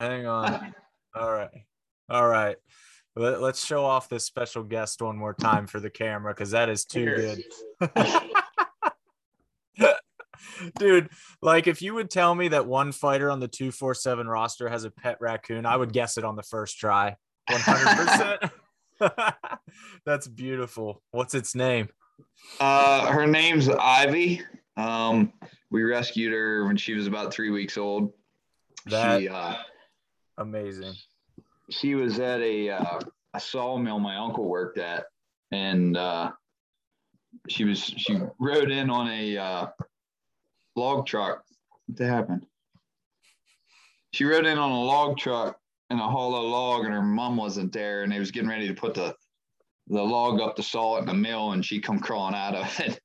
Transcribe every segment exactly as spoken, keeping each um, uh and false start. Hang on. All right. All right. Let, let's show off this special guest one more time for the camera, because that is too good. Dude, like if you would tell me that one fighter on the two forty-seven roster has a pet raccoon, I would guess it on the first try. one hundred percent. That's beautiful. What's its name? Uh, her name's Ivy. Um, we rescued her when she was about three weeks old. That she, uh, amazing. She was at a, uh, a sawmill my uncle worked at, and uh, she was she rode in on a uh, log truck. What happened? She rode in on a log truck and a hollow log, and her mom wasn't there, and they was getting ready to put the the log up to saw it in the mill, and she come crawling out of it.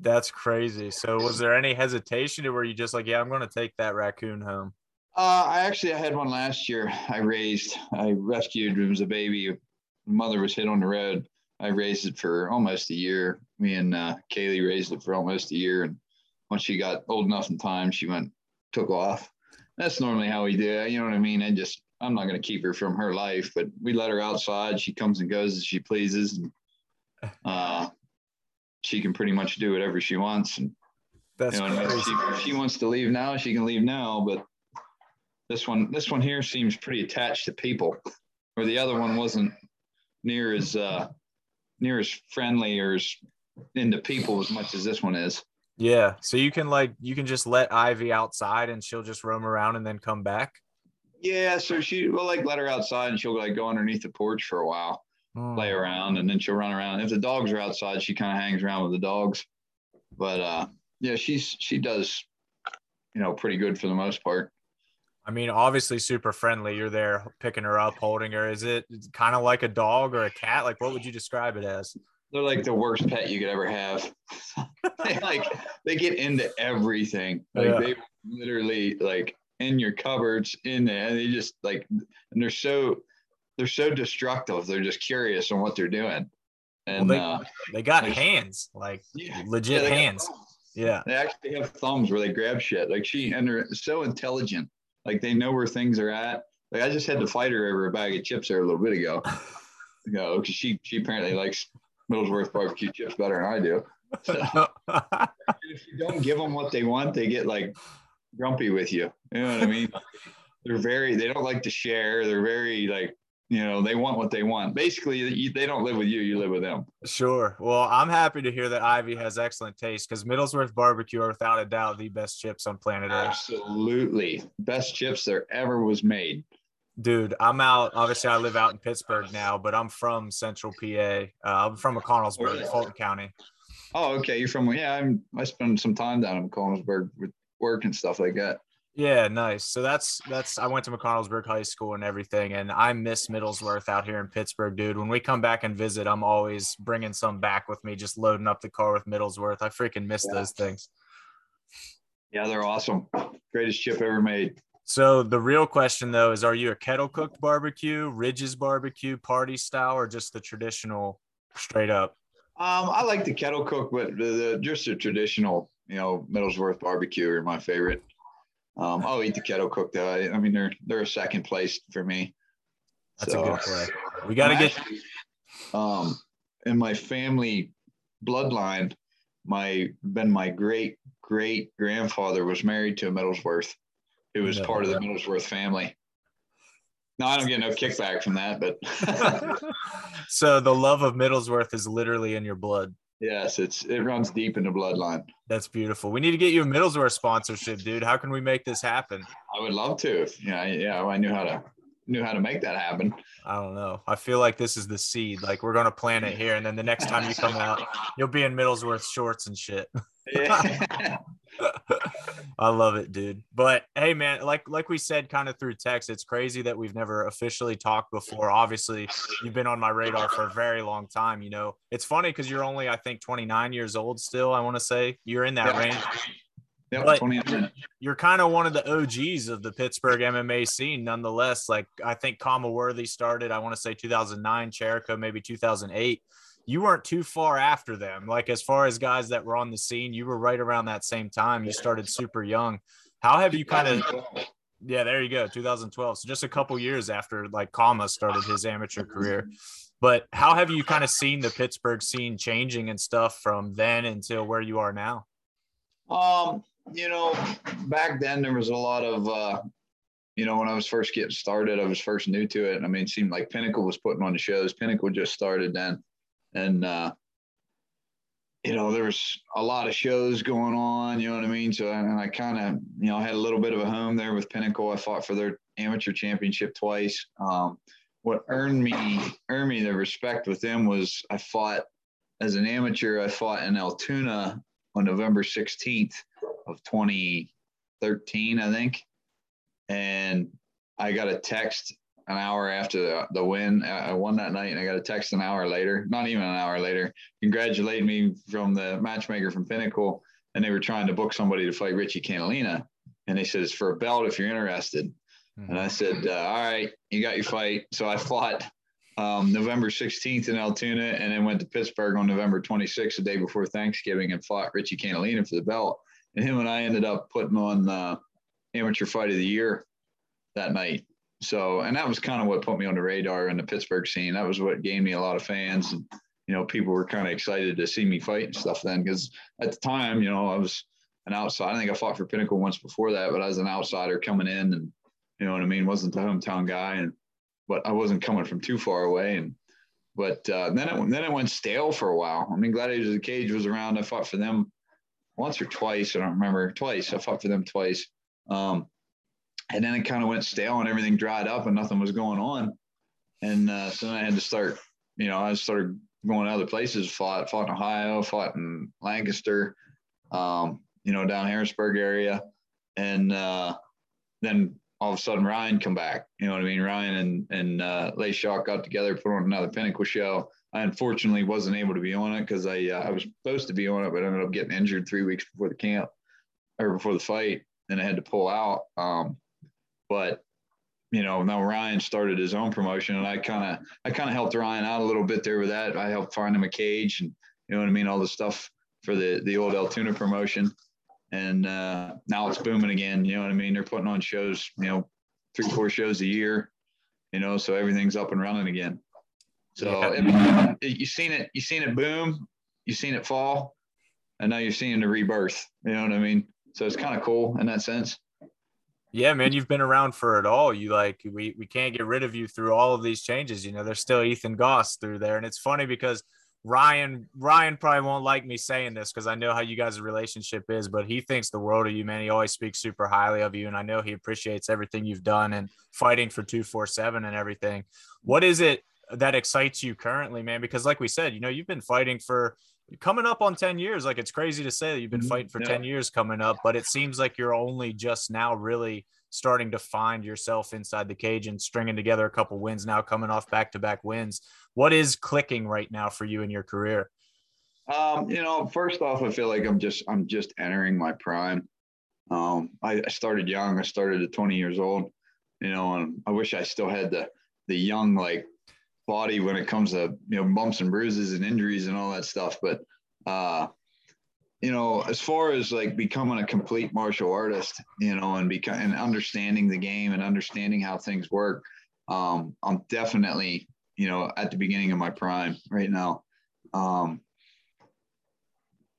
That's crazy. So was there any hesitation, or were you just like, yeah, I'm going to take that raccoon home? Uh, I actually, I had one last year I raised, I rescued, it was a baby. Mother was hit on the road. I raised it for almost a year. Me and uh, Kaylee raised it for almost a year. And once she got old enough in time, she went, took off. That's normally how we do it. You know what I mean? I just, I'm not going to keep her from her life, but we let her outside. She comes and goes as she pleases. And, uh, she can pretty much do whatever she wants. And, that's, you know, crazy. If she, if she wants to leave now, she can leave now. But this one, this one here seems pretty attached to people, where the other one wasn't near as, uh, near as friendly or as into people as much as this one is. Yeah. So you can like, you can just let Ivy outside and she'll just roam around and then come back. Yeah, so she will like let her outside and she'll like go underneath the porch for a while, oh. play around, and then she'll run around. If the dogs are outside, she kind of hangs around with the dogs. But uh, yeah, she's she does, you know, pretty good for the most part. I mean, obviously super friendly. You're there picking her up, holding her. Is it kind of like a dog or a cat? Like, what would you describe it as? They're like the worst pet you could ever have. They like they get into everything. Like yeah. They literally like. in your cupboards in there, and they just like, and they're so they're so destructive. They're just curious on what they're doing. And well, they, uh, they got like, hands like yeah, legit yeah, hands yeah they actually have thumbs where they grab shit. Like she, and they're so intelligent, like they know where things are at. Like I just had to fight her over a bag of chips there a little bit ago ago because she she apparently likes Middlesworth barbecue chips better than I do, so if you don't give them what they want, they get like grumpy with you. You know what I mean? They're very, they don't like to share. They're very like, you know, they want what they want. Basically, they don't live with you, you live with them. Sure. Well, I'm happy to hear that Ivy has excellent taste, because Middlesworth barbecue are without a doubt the best chips on planet Earth. Absolutely. Best chips there ever was made. Dude, I'm out. Obviously, I live out in Pittsburgh now, but I'm from Central P A. Uh, I'm from McConnellsburg, Fulton County. Oh, okay. You're from, yeah, I'm, I spend some time down in McConnellsburg with work and stuff like that. Yeah, nice. So that's that's I went to McConnellsburg High School and everything, and I miss Middlesworth out here in Pittsburgh, dude. When we come back and visit, I'm always bringing some back with me, just loading up the car with Middlesworth. I freaking miss yeah. those things. Yeah, they're awesome. Greatest chip ever made. So the real question though is, are you a kettle cooked barbecue, Ridge's barbecue, party style, or just the traditional straight up? Um, I like the kettle cook, but the, the, just the traditional, you know, Middlesworth barbecue are my favorite. Um, I'll eat the kettle cook though. I, I mean, they're they're a second place for me. That's so, a good play. We got to get. Actually, um, in my family bloodline, my been my great great grandfather was married to a Middlesworth. It was no, part no. of the Middlesworth family. No, I don't get no kickback from that, but. So the love of Middlesworth is literally in your blood. Yes, it's it runs deep in the bloodline. That's beautiful. We need to get you a Middlesworth sponsorship, dude. How can we make this happen? I would love to. If, yeah, yeah, I knew how to knew how to make that happen. I don't know. I feel like this is the seed. Like we're gonna plant it here, and then the next time you come out, you'll be in Middlesworth shorts and shit. Yeah. I love it, dude. But hey, man, like like we said, kind of through text, it's crazy that we've never officially talked before. Obviously, you've been on my radar for a very long time. You know, it's funny because you're only, I think, twenty-nine years old still. I want to say you're in that yeah. range. Yeah, but twenty-nine. You're kind of one of the O Gs of the Pittsburgh M M A scene, nonetheless. Like I think Kama Worthy started, I want to say two thousand nine, Cherico maybe two thousand eight. You weren't too far after them. Like, as far as guys that were on the scene, you were right around that same time. You started super young. How have you kind of Yeah, there you go, two thousand twelve. So just a couple years after, like, Kama started his amateur career. But how have you kind of seen the Pittsburgh scene changing and stuff from then until where you are now? Um, you know, back then there was a lot of, uh, you know, when I was first getting started, I was first new to it. And I mean, it seemed like Pinnacle was putting on the shows. Pinnacle just started then. And, uh, you know, there was a lot of shows going on, you know what I mean? So, and I kind of, you know, I had a little bit of a home there with Pinnacle. I fought for their amateur championship twice. Um, what earned me, earned me the respect with them was I fought as an amateur. I fought in Altoona on November sixteenth of twenty thirteen, I think. And I got a text an hour after the, the win. I won that night, and I got a text an hour later, not even an hour later, congratulating me from the matchmaker from Pinnacle. And they were trying to book somebody to fight Richie Cantolina. And they said, it's for a belt if you're interested. Mm-hmm. And I said, uh, all right, you got your fight. So I fought um, November sixteenth in Altoona, and then went to Pittsburgh on November twenty-sixth, the day before Thanksgiving, and fought Richie Cantolina for the belt. And him and I ended up putting on uh, Amateur Fight of the Year that night. So, and that was kind of what put me on the radar in the Pittsburgh scene. That was what gained me a lot of fans. And, you know, people were kind of excited to see me fight and stuff then, because at the time, you know, I was an outsider. I think I fought for Pinnacle once before that, but I was an outsider coming in, and, you know what I mean, wasn't the hometown guy. And, but I wasn't coming from too far away. And, but uh, then, it, then it went stale for a while. I mean, Gladiators of the Cage was around. I fought for them once or twice. I don't remember. Twice. I fought for them twice. Um, And then it kind of went stale, and everything dried up, and nothing was going on. And uh, so then I had to start, you know, I started going to other places, fought, fought in Ohio, fought in Lancaster, um, you know, down Harrisburg area. And uh, then all of a sudden Ryan come back, you know what I mean? Ryan and, and uh, Layshaw got together, put on another Pinnacle show. I unfortunately wasn't able to be on it because I, uh, I was supposed to be on it, but I ended up getting injured three weeks before the camp or before the fight. And I had to pull out. Um, But, you know, now Ryan started his own promotion, and I kind of I kind of helped Ryan out a little bit there with that. I helped find him a cage, and, you know what I mean, all the stuff for the, the old Altoona promotion. And uh, now it's booming again, you know what I mean? They're putting on shows, you know, three, four shows a year, you know, so everything's up and running again. So yeah. it, it, you seen it, you seen it boom, you seen it fall, and now you're seeing the rebirth, you know what I mean? So it's kind of cool in that sense. Yeah, man, you've been around for it all. You like, we, we can't get rid of you through all of these changes. You know, there's still Ethan Goss through there. And it's funny because Ryan, Ryan probably won't like me saying this because I know how you guys' relationship is, but he thinks the world of you, man. He always speaks super highly of you. And I know he appreciates everything you've done and fighting for two forty-seven and everything. What is it that excites you currently, man? Because like we said, you know, you've been fighting for coming up on ten years. Like, it's crazy to say that you've been fighting for yeah. ten years coming up, but it seems like you're only just now really starting to find yourself inside the cage and stringing together a couple wins now, coming off back-to-back wins. What is clicking right now for you in your career? Um, you know, first off, I feel like I'm just, I'm just entering my prime. Um, I, I started young. I started at twenty years old, you know, and I wish I still had the, the young, like, body when it comes to, you know, bumps and bruises and injuries and all that stuff. But, uh, you know, as far as like becoming a complete martial artist, you know, and become and understanding the game and understanding how things work, um, I'm definitely, you know, at the beginning of my prime right now. Um,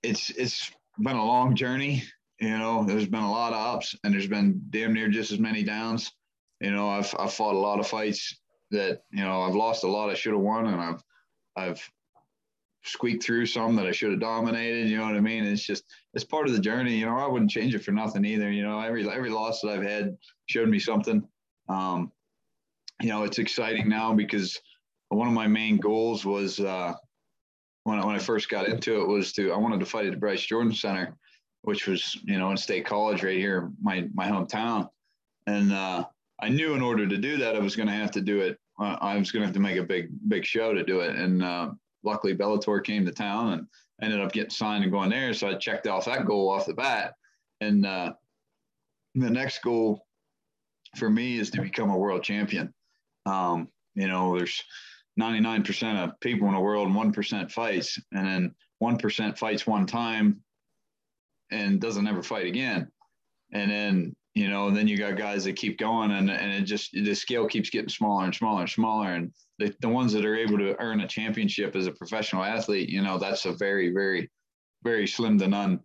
it's, it's been a long journey, you know, there's been a lot of ups, and there's been damn near just as many downs. You know, I've, I've fought a lot of fights that, you know, I've lost a lot I should have won, and I've I've squeaked through some that I should have dominated, you know what I mean? It's just, it's part of the journey, you know. I wouldn't change it for nothing either, you know. Every every loss that I've had showed me something. Um, you know, it's exciting now because one of my main goals was uh, when, I, when I first got into it was to, I wanted to fight at the Bryce Jordan Center, which was, you know, in State College right here, my, my hometown. And uh, I knew in order to do that, I was going to have to do it. Uh, I was going to have to make a big, big show to do it. And uh, luckily Bellator came to town, and ended up getting signed and going there. So I checked off that goal off the bat. And uh, the next goal for me is to become a world champion. Um, you know, there's ninety-nine percent of people in the world, one percent fights, and then one percent fights one time and doesn't ever fight again. And then, you know, then you got guys that keep going, and, and it just, the scale keeps getting smaller and smaller and smaller. And the, the ones that are able to earn a championship as a professional athlete, you know, that's a very, very, very slim to none.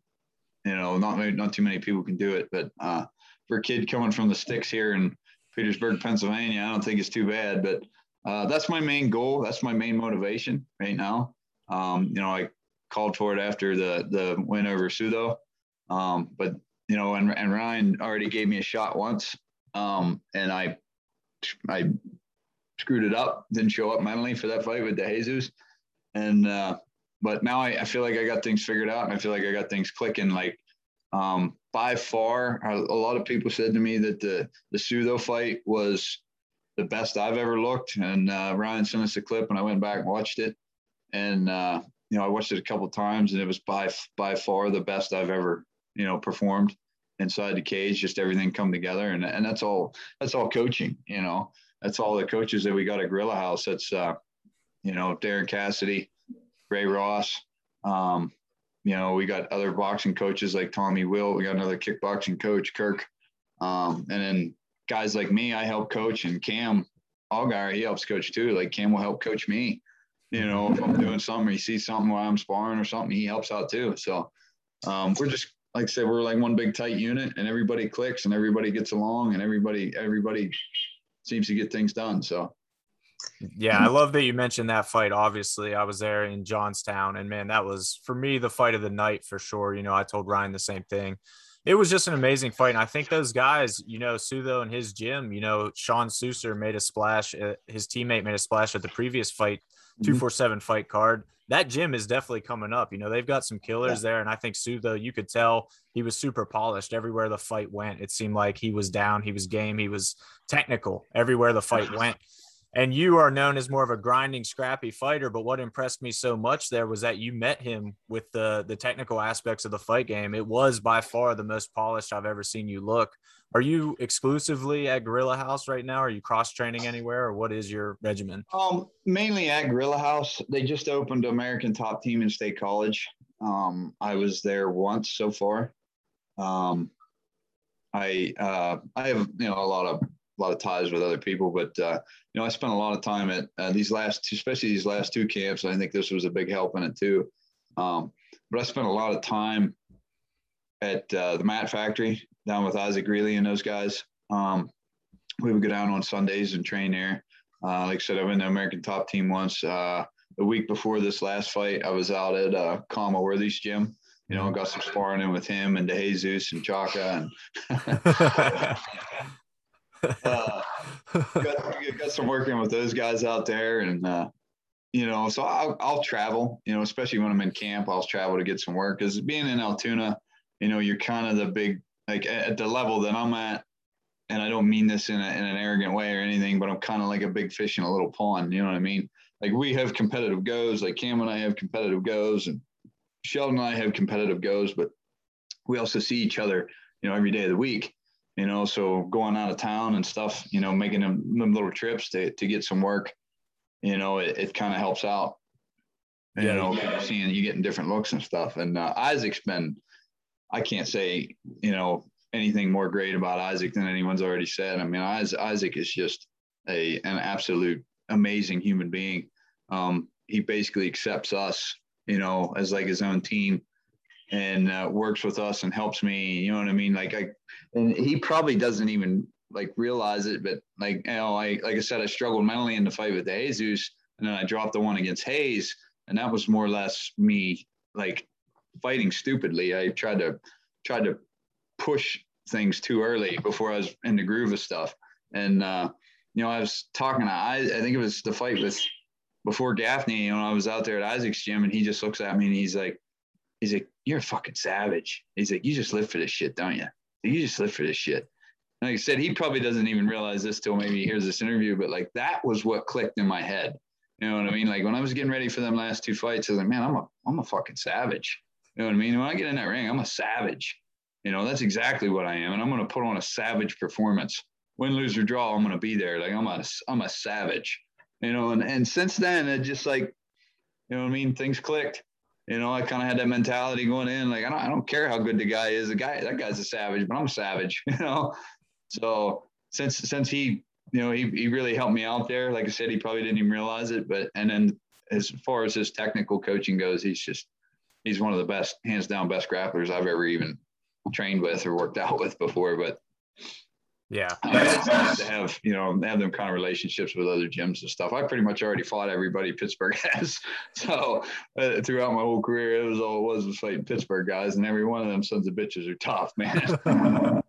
You know, not not too many people can do it. But uh, for a kid coming from the sticks here in Petersburg, Pennsylvania, I don't think it's too bad. But uh, that's my main goal. That's my main motivation right now. Um, you know, I called for it after the the win over Sudo. Um, but, you know, and, and Ryan already gave me a shot once, um, and I I screwed it up, didn't show up mentally for that fight with De Jesus. And uh, but now I, I feel like I got things figured out, and I feel like I got things clicking. Like, um, by far, a lot of people said to me that the, the Sudo fight was the best I've ever looked. And uh, Ryan sent us a clip, and I went back and watched it. And, uh, you know, I watched it a couple of times, and it was by by far the best I've ever, you know, performed inside the cage. Just everything come together. And and that's all, that's all coaching, you know. That's all the coaches that we got at Gorilla House. That's, uh, you know, Darren Cassidy, Ray Ross. Um, you know, we got other boxing coaches like Tommy Will. We got another kickboxing coach, Kirk. Um, and then guys like me, I help coach, and Cam Allgaier, he helps coach too. Like, Cam will help coach me. You know, if I'm doing something, or he sees something while I'm sparring or something, he helps out too. So um, we're just, like I said, we're like one big tight unit, and everybody clicks, and everybody gets along, and everybody, everybody seems to get things done. So. Yeah, I love that you mentioned that fight. Obviously, I was there in Johnstown, and man, that was for me the fight of the night for sure. You know, I told Ryan the same thing. It was just an amazing fight, and I think those guys, you know, Sudo and his gym, you know, Sean Susser made a splash. Uh, his teammate made a splash at the previous fight, two forty-seven fight card. That gym is definitely coming up. You know, they've got some killers yeah. there, and I think Sudo, you could tell he was super polished everywhere the fight went. It seemed like he was down, he was game, he was technical everywhere the fight went. And you are known as more of a grinding, scrappy fighter. But what impressed me so much there was that you met him with the, the technical aspects of the fight game. It was by far the most polished I've ever seen you look. Are you exclusively at Gorilla House right now? Are you cross-training anywhere, or what is your regimen? Um, mainly at Gorilla House. They just opened American Top Team in State College. Um, I was there once so far. Um, I uh, I have, you know, a lot of – a lot of ties with other people, but uh, you know, I spent a lot of time at uh, these last, two, especially these last two camps. I think this was a big help in it too. Um, but I spent a lot of time at uh, the Mat Factory down with Isaac Greeley and those guys. Um, we would go down on Sundays and train there. Uh, like I said, I went to American Top Team once. Uh, the week before this last fight, I was out at uh, Kama Worthy's gym. You know, got some sparring in with him and De Jesus and Chaka and. uh, got, got some working with those guys out there, and uh, you know, so I'll, I'll travel. You know, especially when I'm in camp, I'll travel to get some work. Because being in Altoona, you know, you're kind of the big, like at the level that I'm at, and I don't mean this in, a, in an arrogant way or anything, but I'm kind of like a big fish in a little pond. You know what I mean? Like, we have competitive goes. Like, Cam and I have competitive goes, and Sheldon and I have competitive goes, but we also see each other, you know, every day of the week. You know, so going out of town and stuff, you know, making them, them little trips to, to get some work, you know, it, it kind of helps out, you yeah, know, yeah. seeing you getting different looks and stuff. And uh, Isaac's been, I can't say, you know, anything more great about Isaac than anyone's already said. I mean, Isaac is just a, an absolute amazing human being. Um, he basically accepts us, you know, as like his own team. And uh, works with us and helps me, you know what I mean? Like, I, and he probably doesn't even like realize it, but like, you know, I, like I said, I struggled mentally in the fight with De Jesus, and then I dropped the one against Hayes. And that was more or less me like fighting stupidly. I tried to, tried to push things too early before I was in the groove of stuff. And, uh, you know, I was talking to, I, I think it was the fight with before Gaffney, you know, I was out there at Isaac's gym, and he just looks at me and he's like, He's like, you're a fucking savage. He's like, you just live for this shit, don't you? You just live for this shit. And like I said, he probably doesn't even realize this till maybe he hears this interview, but like, that was what clicked in my head. You know what I mean? Like, when I was getting ready for them last two fights, I was like, man, I'm a, I'm a fucking savage. You know what I mean? When I get in that ring, I'm a savage. You know, that's exactly what I am. And I'm going to put on a savage performance. Win, lose, or draw, I'm going to be there. Like, I'm a, I'm a savage, you know? And, and since then, it just like, you know what I mean? Things clicked. you know, I kind of had that mentality going in. Like, I don't, I don't care how good the guy is. The guy, that guy's a savage, but I'm savage, you know? So since, since he, you know, he, he really helped me out there. Like I said, he probably didn't even realize it, but, and then as far as his technical coaching goes, he's just, he's one of the best, hands down, best grapplers I've ever even trained with or worked out with before. But yeah, it's nice to have, you know, have them kind of relationships with other gyms and stuff. I pretty much already fought everybody Pittsburgh has. So uh, throughout my whole career, it was all it was was fighting Pittsburgh guys, and every one of them sons of bitches are tough, man.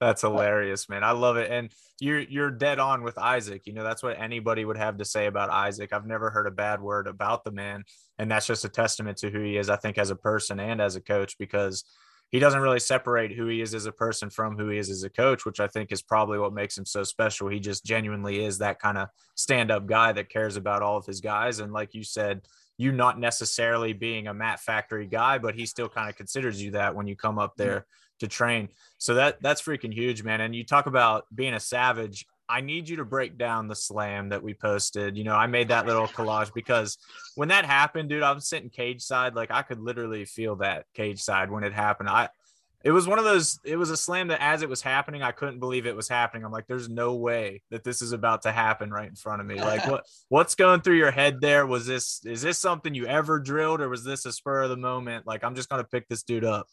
That's hilarious, man. I love it. And you're, you're dead on with Isaac. You know, that's what anybody would have to say about Isaac. I've never heard a bad word about the man. And that's just a testament to who he is, I think, as a person and as a coach, because he doesn't really separate who he is as a person from who he is as a coach, which I think is probably what makes him so special. He just genuinely is that kind of stand-up guy that cares about all of his guys. And like you said, you not necessarily being a Mat Factory guy, but he still kind of considers you that when you come up there to train. So that that's freaking huge, man. And you talk about being a savage. I need you to break down the slam that we posted. You know, I made that little collage because when that happened, dude, I'm sitting cage side. Like, I could literally feel that cage side when it happened. I, it was one of those, it was a slam that as it was happening, I couldn't believe it was happening. I'm like, there's no way that this is about to happen right in front of me. Like, what, what's going through your head there? Was this, is this something you ever drilled, or was this a spur of the moment? Like, I'm just going to pick this dude up.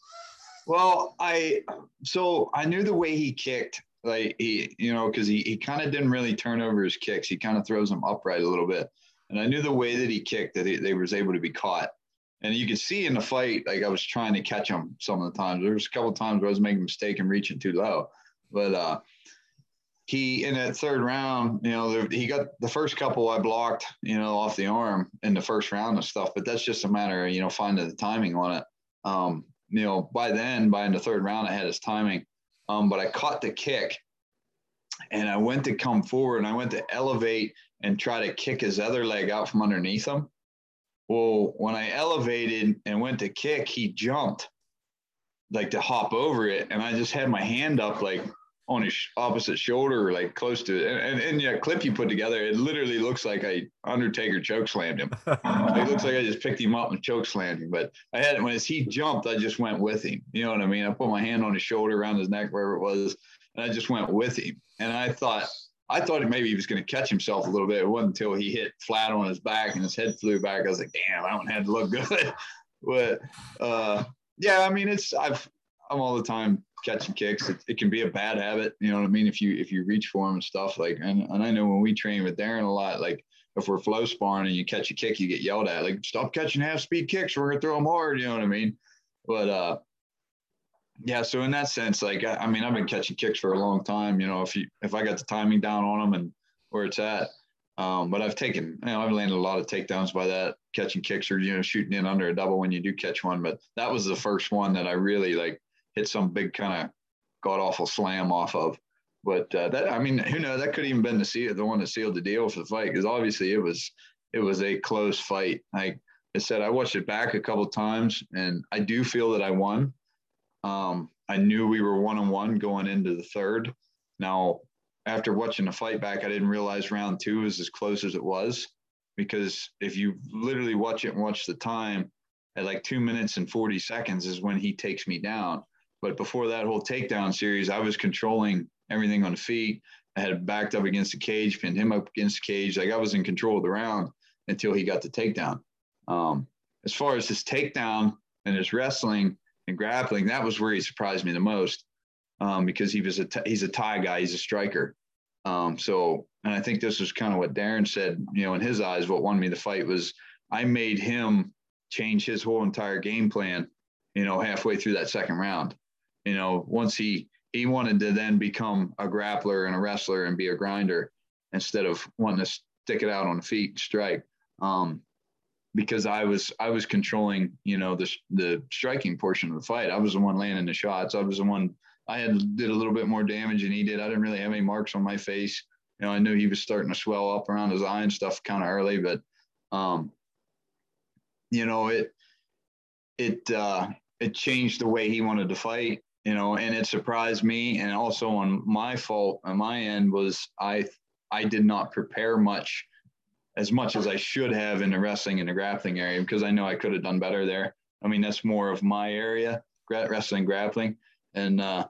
Well, I, so I knew the way he kicked. Like he, you know, because he, he kind of didn't really turn over his kicks. He kind of throws them upright a little bit. And I knew the way that he kicked that he, they was able to be caught. And you could see in the fight, like I was trying to catch him some of the times. There was a couple of times where I was making a mistake and reaching too low. But uh, he, in that third round, you know, he got the first couple I blocked, you know, off the arm in the first round and stuff. But that's just a matter of, you know, finding the timing on it. Um, you know, by then, by in the third round, I had his timing. Um, but I caught the kick and I went to come forward and I went to elevate and try to kick his other leg out from underneath him. Well, when I elevated and went to kick, he jumped like to hop over it. And I just had my hand up like on his opposite shoulder, like close to it. And in the clip you put together, it literally looks like I Undertaker choke slammed him. It looks like I just picked him up and choke slammed him. But I had it when as he jumped, I just went with him. You know what I mean? I put my hand on his shoulder, around his neck, wherever it was, and I just went with him. And I thought, I thought maybe he was going to catch himself a little bit. It wasn't until he hit flat on his back and his head flew back. I was like, damn, I don't have to look good. But uh, yeah, I mean, it's I've I'm all the time. Catching kicks, it, it can be a bad habit, you know what I mean, if you if you reach for them and stuff like and, and I know when we train with Darren a lot, like if we're flow sparring and you catch a kick, you get yelled at, like, stop catching half speed kicks, we're gonna throw them hard, you know what I mean? But uh yeah, so in that sense, like I, I mean I've been catching kicks for a long time, you know, if you if I got the timing down on them and where it's at, um but I've taken, you know, I've landed a lot of takedowns by that, catching kicks or, you know, shooting in under a double when you do catch one. But that was the first one that I really like hit some big kind of god-awful slam off of. But uh, that, I mean, who knows, that could even been the, seal, the one that sealed the deal for the fight, because obviously it was it was a close fight. Like I said, I watched it back a couple times, and I do feel that I won. Um, I knew we were one-on-one going into the third. Now, after watching the fight back, I didn't realize round two was as close as it was, because if you literally watch it and watch the time, at like two minutes and forty seconds is when he takes me down. But before that whole takedown series, I was controlling everything on the feet. I had backed up against the cage, pinned him up against the cage. Like I was in control of the round until he got the takedown. Um, as far as his takedown and his wrestling and grappling, that was where he surprised me the most, um, because he was a t- he's a Thai guy. He's a striker. Um, so, and I think this was kind of what Darren said, you know, in his eyes, what won me the fight was I made him change his whole entire game plan, you know, halfway through that second round. You know, once he, he wanted to then become a grappler and a wrestler and be a grinder instead of wanting to stick it out on the feet and strike. Um, because I was, I was controlling, you know, the, the striking portion of the fight. I was the one landing the shots. I was the one, I had did a little bit more damage than he did. I didn't really have any marks on my face. You know, I knew he was starting to swell up around his eye and stuff kind of early, but, um, you know, it, it, uh, it changed the way he wanted to fight. You know, and it surprised me. And also on my fault, on my end was I, I did not prepare much as much as I should have in the wrestling and the grappling area, because I know I could have done better there. I mean, that's more of my area, wrestling, grappling. And, uh,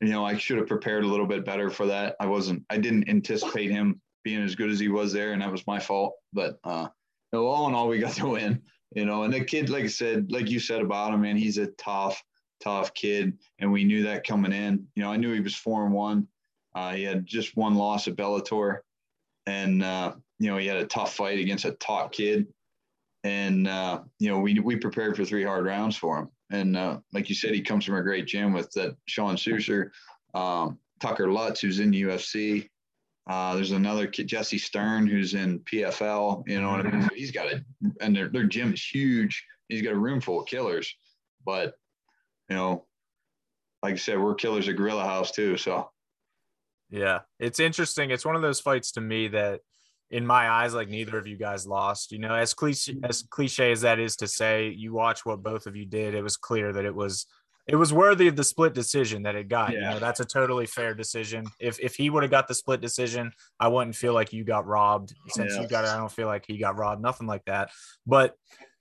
you know, I should have prepared a little bit better for that. I wasn't, I didn't anticipate him being as good as he was there, and that was my fault. But uh, you know, all in all, we got the win, you know. And the kid, like I said, like you said about him, man, he's a tough, tough kid. And we knew that coming in. You know, I knew he was four and one. Uh, he had just one loss at Bellator. And, uh, you know, he had a tough fight against a top kid. And, uh, you know, we we prepared for three hard rounds for him. And uh, like you said, he comes from a great gym with that Sean Susser, um, Tucker Lutz, who's in the U F C. Uh, there's another kid, Jesse Stern, who's in P F L. You know what I mean? So he's got a – and their, their gym is huge. He's got a room full of killers. But, you know, like I said, we're killers at Gorilla House too, so. Yeah, it's interesting. It's one of those fights to me that – in my eyes, like, neither of you guys lost, you know, as cliche, as cliche as that is to say. You watch what both of you did. It was clear that it was, it was worthy of the split decision that it got. Yeah. You know, that's a totally fair decision. If, if he would have got the split decision, I wouldn't feel like you got robbed. Since yeah. you got it, I don't feel like he got robbed, nothing like that. But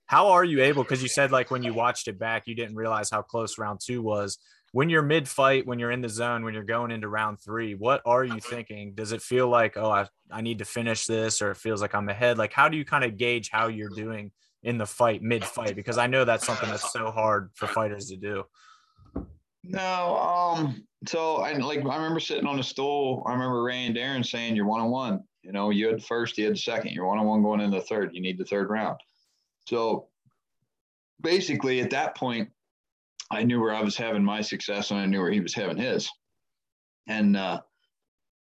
how are you able, cause you said, like, when you watched it back, you didn't realize how close round two was. When you're mid-fight, when you're in the zone, when you're going into round three, what are you thinking? Does it feel like, oh, I, I need to finish this, or it feels like I'm ahead? Like, how do you kind of gauge how you're doing in the fight, mid-fight? Because I know that's something that's so hard for fighters to do. No, um, so, I like, I remember sitting on the stool. I remember Ray and Darren saying, you're one-on-one. You know, you had first, you had second. You're one-on-one going into the third. You need the third round. So, basically, at that point, I knew where I was having my success, and I knew where he was having his. And uh,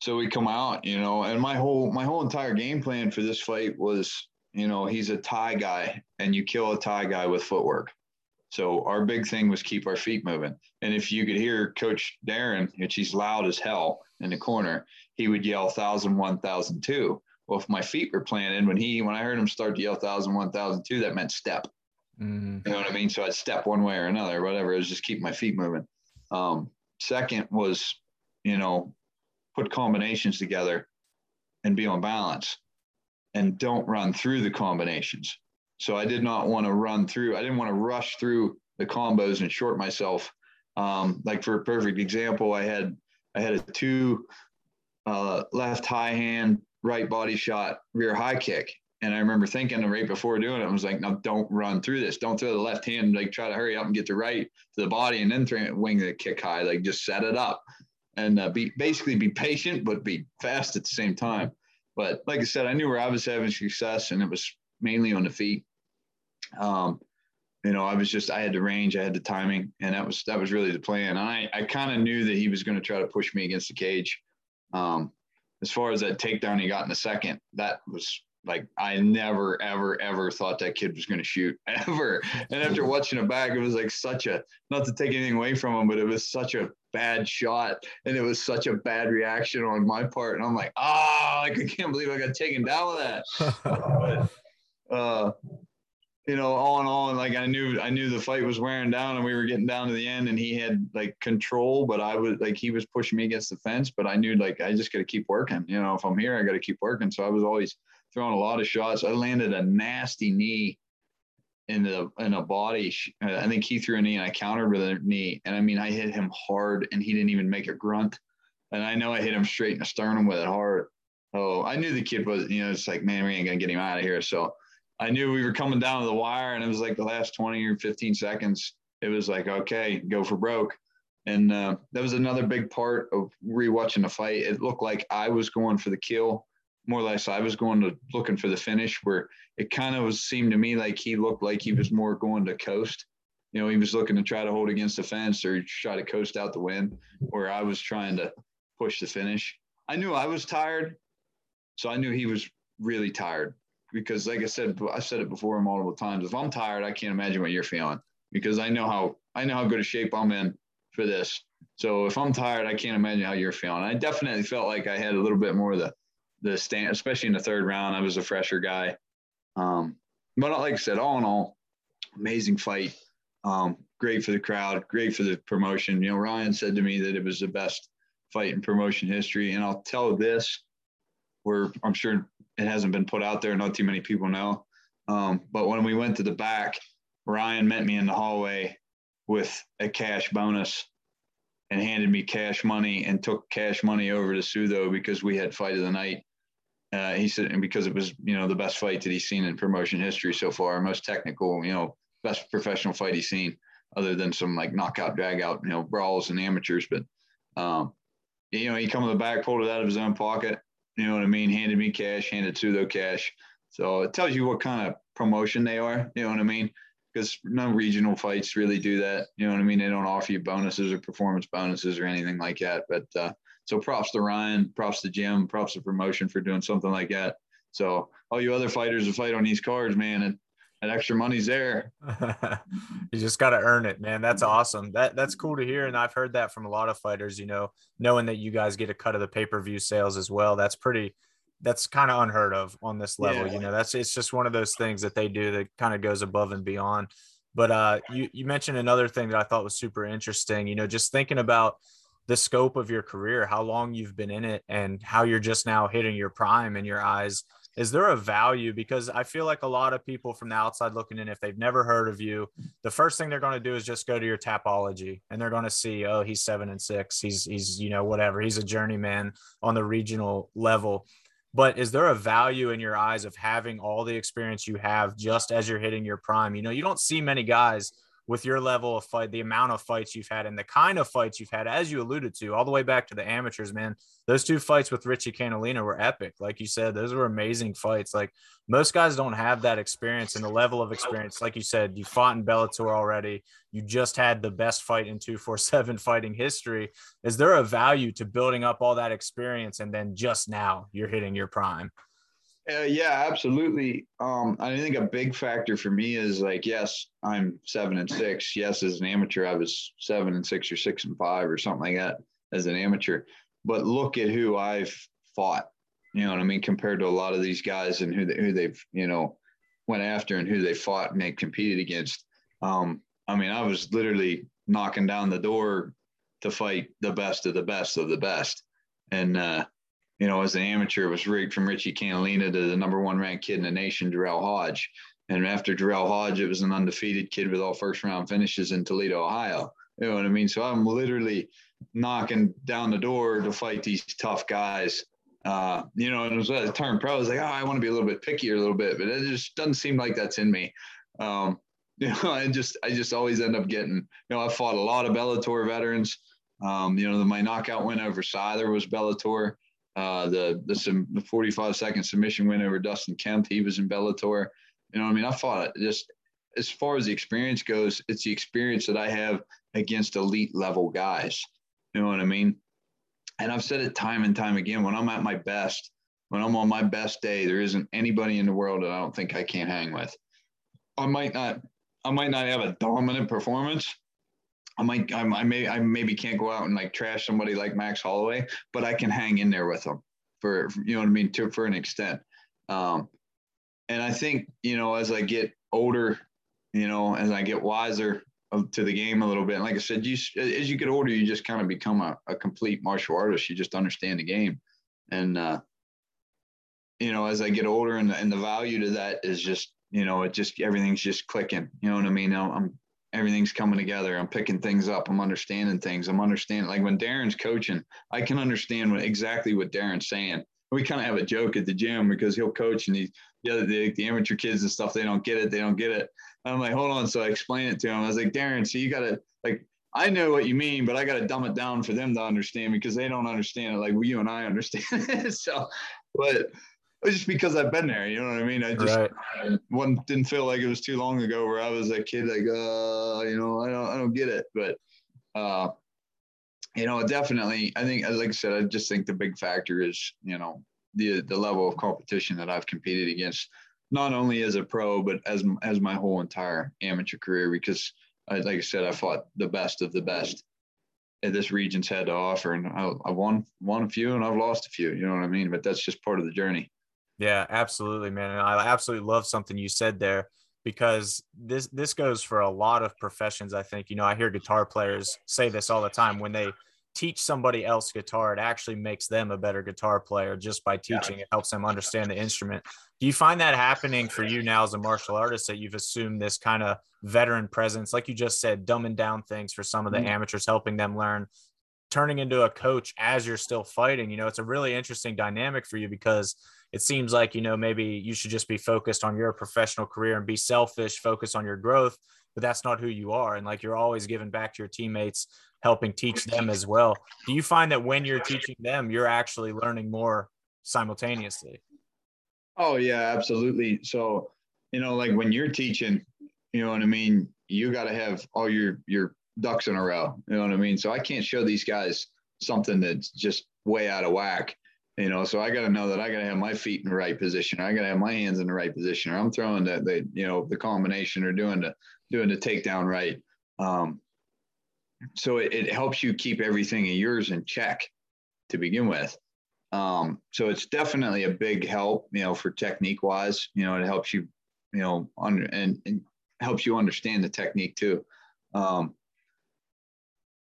so we come out, you know, and my whole, my whole entire game plan for this fight was, you know, he's a Thai guy, and you kill a Thai guy with footwork. So our big thing was keep our feet moving. And if you could hear Coach Darren, which he's loud as hell in the corner, he would yell thousand, one thousand, two. Well, if my feet were planted, when he, when I heard him start to yell thousand, one thousand, two, that meant step. Mm-hmm. You know what I mean? So I'd step one way or another, whatever. It was just keep my feet moving. Um, second was, you know, put combinations together and be on balance, and don't run through the combinations. So I did not want to run through. I didn't want to rush through the combos and short myself. Um, like, for a perfect example, I had, I had a two uh, left high hand, right body shot, rear high kick. And I remember thinking right before doing it, I was like, no, don't run through this. Don't throw the left hand. Like, try to hurry up and get the right to the body and then throw, wing the kick high. Like, just set it up and uh, be basically be patient, but be fast at the same time. But like I said, I knew where I was having success, and it was mainly on the feet. Um, you know, I was just, I had the range, I had the timing, and that was, that was really the plan. And I, I kind of knew that he was going to try to push me against the cage. Um, as far as that takedown he got in the second, that was, like, I never, ever, ever thought that kid was going to shoot, ever. And after watching it back, it was like such a, not to take anything away from him, but it was such a bad shot. And it was such a bad reaction on my part. And I'm like, ah, oh, like, I can't believe I got taken down with that. But, uh, you know, all in all, and like, I knew, I knew the fight was wearing down, and we were getting down to the end, and he had, like, control, but I was like, he was pushing me against the fence, but I knew, like, I just got to keep working. You know, if I'm here, I got to keep working. So I was always throwing a lot of shots. I landed a nasty knee in the in a body. I think he threw a knee, and I countered with a knee. And I mean, I hit him hard, and he didn't even make a grunt. And I know I hit him straight in the sternum with it hard. Oh, I knew the kid was, you know, it's like, man, we ain't gonna get him out of here. So I knew we were coming down to the wire, and it was like the last twenty or fifteen seconds. It was like, okay, go for broke. And uh, that was another big part of rewatching the fight. It looked like I was going for the kill. More or less, I was going to looking for the finish, where it kind of was, seemed to me like he looked like he was more going to coast. You know, he was looking to try to hold against the fence or try to coast out the win, where I was trying to push the finish. I knew I was tired, so I knew he was really tired, because, like I said, I said it before him multiple times. If I'm tired, I can't imagine what you're feeling, because I know how I know how good a shape I'm in for this. So if I'm tired, I can't imagine how you're feeling. I definitely felt like I had a little bit more of the the stand, especially in the third round. I was a fresher guy. Um, but like I said, all in all, amazing fight. Um, great for the crowd, great for the promotion. You know, Ryan said to me that it was the best fight in promotion history. And I'll tell this, where I'm sure it hasn't been put out there. Not too many people know. Um, but when we went to the back, Ryan met me in the hallway with a cash bonus and handed me cash money and took cash money over to Sudo because we had fight of the night. Uh, he said, and because it was, you know, the best fight that he's seen in promotion history so far, most technical, you know, best professional fight he's seen, other than some like knockout, drag out, you know, brawls and amateurs. But, um, you know, he come to the back, pulled it out of his own pocket. You know what I mean? Handed me cash, handed Sudo cash. So it tells you what kind of promotion they are. You know what I mean? Because no regional fights really do that. You know what I mean? They don't offer you bonuses or performance bonuses or anything like that. But uh, so props to Ryan, props to Jim, props to promotion for doing something like that. So all you other fighters that fight on these cards, man, and that extra money's there. You just got to earn it, man. That's awesome. That That's cool to hear. And I've heard that from a lot of fighters, you know, knowing that you guys get a cut of the pay-per-view sales as well. That's pretty that's kind of unheard of on this level. Yeah. You know, that's, it's just one of those things that they do that kind of goes above and beyond. But uh, you, you mentioned another thing that I thought was super interesting, you know, just thinking about the scope of your career, how long you've been in it and how you're just now hitting your prime in your eyes. Is there a value? Because I feel like a lot of people from the outside looking in, if they've never heard of you, the first thing they're going to do is just go to your Tapology and they're going to see, oh, he's seven and six. He's, he's, you know, whatever. He's a journeyman on the regional level. But is there a value in your eyes of having all the experience you have just as you're hitting your prime? You know, you don't see many guys with your level of fight, the amount of fights you've had and the kind of fights you've had, as you alluded to, all the way back to the amateurs, man. Those two fights with Richie Cantolina were epic. Like you said, those were amazing fights. Like most guys don't have that experience and the level of experience. Like you said, you fought in Bellator already. You just had the best fight in two forty-seven fighting history. Is there a value to building up all that experience and then just now you're hitting your prime? Uh, yeah, absolutely. Um, I think a big factor for me is like, yes, I'm seven and six. Yes, as an amateur, I was seven and six or six and five or something like that as an amateur. But look at who I've fought. You know what I mean? Compared to a lot of these guys and who they, who they've, you know, went after and who they fought and they competed against. Um, I mean, I was literally knocking down the door to fight the best of the best of the best. And, uh, you know, as an amateur, it was rigged from Richie Cantolina to the number one ranked kid in the nation, Darrell Hodge. And after Darrell Hodge, it was an undefeated kid with all first round finishes in Toledo, Ohio. You know what I mean? So I'm literally knocking down the door to fight these tough guys. Uh, you know, and it was a turn pro. I was like, oh, I want to be a little bit pickier a little bit, but it just doesn't seem like that's in me. Um, you know, I just, I just always end up getting, you know, I fought a lot of Bellator veterans. Um, you know, my knockout win over Seiler was Bellator. Uh, the, the the forty-five second submission win over Dustin Kemp. He was in Bellator. You know what I mean? I fought it. Just as far as the experience goes, it's the experience that I have against elite level guys. You know what I mean? And I've said it time and time again, when I'm at my best, when I'm on my best day, there isn't anybody in the world that I don't think I can't hang with. I might not, I might not have a dominant performance. I might, I, I may, I maybe can't go out and like trash somebody like Max Holloway, but I can hang in there with them for, you know what I mean, to for an extent. Um, and I think, you know, as I get older, you know, as I get wiser to the game a little bit, and like I said, you as you get older, you just kind of become a, a complete martial artist. You just understand the game, and uh, you know, as I get older, and the, and the value to that is just, you know, it just everything's just clicking. You know what I mean? I'm, I'm everything's coming together. I'm picking things up. I'm understanding things. I'm understanding. Like when Darren's coaching, I can understand what, exactly what Darren's saying. We kind of have a joke at the gym because he'll coach and he, the other, the, the amateur kids and stuff, they don't get it. They don't get it. And I'm like, hold on. So I explain it to him. I was like, Darren, so you got to like, I know what you mean, but I got to dumb it down for them to understand because they don't understand it. Like well, you and I understand it. So, but just because I've been there, you know what I mean? I just right. one didn't feel like it was too long ago where I was a kid like, uh, you know, I don't, I don't get it. But, uh, you know, definitely, I think, like I said, I just think the big factor is, you know, the the level of competition that I've competed against, not only as a pro, but as as my whole entire amateur career, because, I, like I said, I fought the best of the best that this region's had to offer. And I, I won, won a few and I've lost a few, you know what I mean? But that's just part of the journey. Yeah, absolutely, man. And I absolutely love something you said there because this this goes for a lot of professions, I think. You know, I hear guitar players say this all the time when they teach somebody else guitar, it actually makes them a better guitar player just by teaching. It helps them understand the instrument. Do you find that happening for you now as a martial artist, that you've assumed this kind of veteran presence, like you just said, dumbing down things for some of the mm-hmm. amateurs, helping them learn, turning into a coach as you're still fighting? You know, it's a really interesting dynamic for you, because it seems like, you know, maybe you should just be focused on your professional career and be selfish, focus on your growth, but that's not who you are. And like, you're always giving back to your teammates, helping teach them as well. Do you find that when you're teaching them, you're actually learning more simultaneously? Oh yeah, absolutely. So, you know, like when you're teaching, you know what I mean? You got to have all your, your ducks in a row, you know what I mean? So I can't show these guys something that's just way out of whack, you know? So I got to know that I got to have my feet in the right position. I got to have my hands in the right position, or I'm throwing the, the you know, the combination, or doing the, doing the takedown right. Um, so it, it helps you keep everything of yours in check to begin with. Um, so it's definitely a big help, you know, for technique wise, you know, it helps you, you know, under, and, and helps you understand the technique too. Um,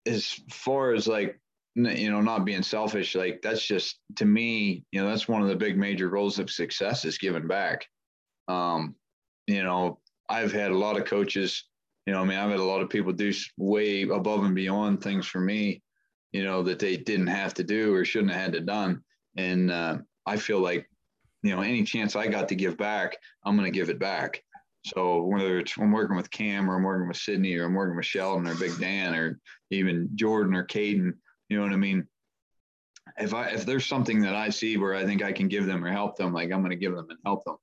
as far as like, you know, not being selfish, like that's just, to me, you know, that's one of the big major roles of success is giving back. Um, you know, I've had a lot of coaches, you know, I mean, I've had a lot of people do way above and beyond things for me, you know, that they didn't have to do or shouldn't have had to done. And uh, I feel like, you know, any chance I got to give back, I'm going to give it back. So whether it's I'm working with Cam, or I'm working with Sydney, or I'm working with Sheldon or Big Dan, or even Jordan or Caden, you know what I mean? If I, if there's something that I see where I think I can give them or help them, like I'm going to give them and help them.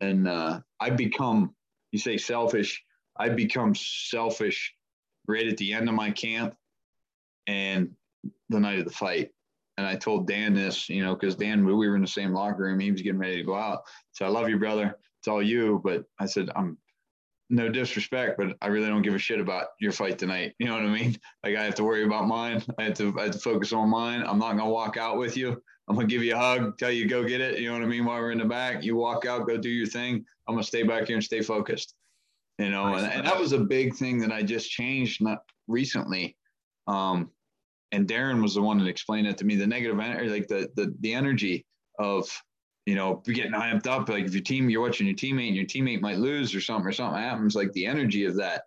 And uh, I become, you say selfish, I become selfish right at the end of my camp and the night of the fight. And I told Dan this, you know, because Dan, we were in the same locker room. He was getting ready to go out. So I love you, brother. It's all you. But I said, I'm no disrespect, but I really don't give a shit about your fight tonight. You know what I mean? Like, I have to worry about mine. I have to, I have to focus on mine. I'm not going to walk out with you. I'm going to give you a hug, tell you, go get it. You know what I mean? While we're in the back, you walk out, go do your thing. I'm going to stay back here and stay focused. You know, nice. and, and that was a big thing that I just changed not recently. Um, and Darren was the one that explained it to me, the negative energy, like the, the, the energy of, you know, getting hyped up. Like if your team, you're watching your teammate and your teammate might lose or something, or something happens, like the energy of that,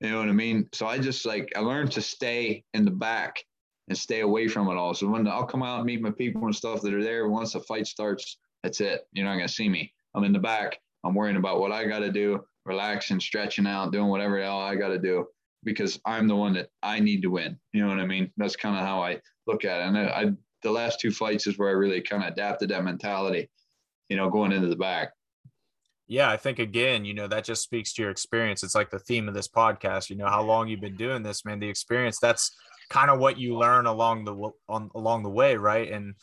you know what I mean? So I just like, I learned to stay in the back and stay away from it all. So when I'll come out and meet my people and stuff that are there, once the fight starts, that's it. You're not going to see me. I'm in the back. I'm worrying about what I got to do, relaxing, stretching out, doing whatever the hell I got to do, because I'm the one that I need to win. You know what I mean? That's kind of how I look at it. And I, I, the last two fights is where I really kind of adapted that mentality, you know, going into the back. Yeah. I think again, you know, that just speaks to your experience. It's like the theme of this podcast, you know, how long you've been doing this, man, the experience, that's kind of what you learn along the, on, along the way. Right. And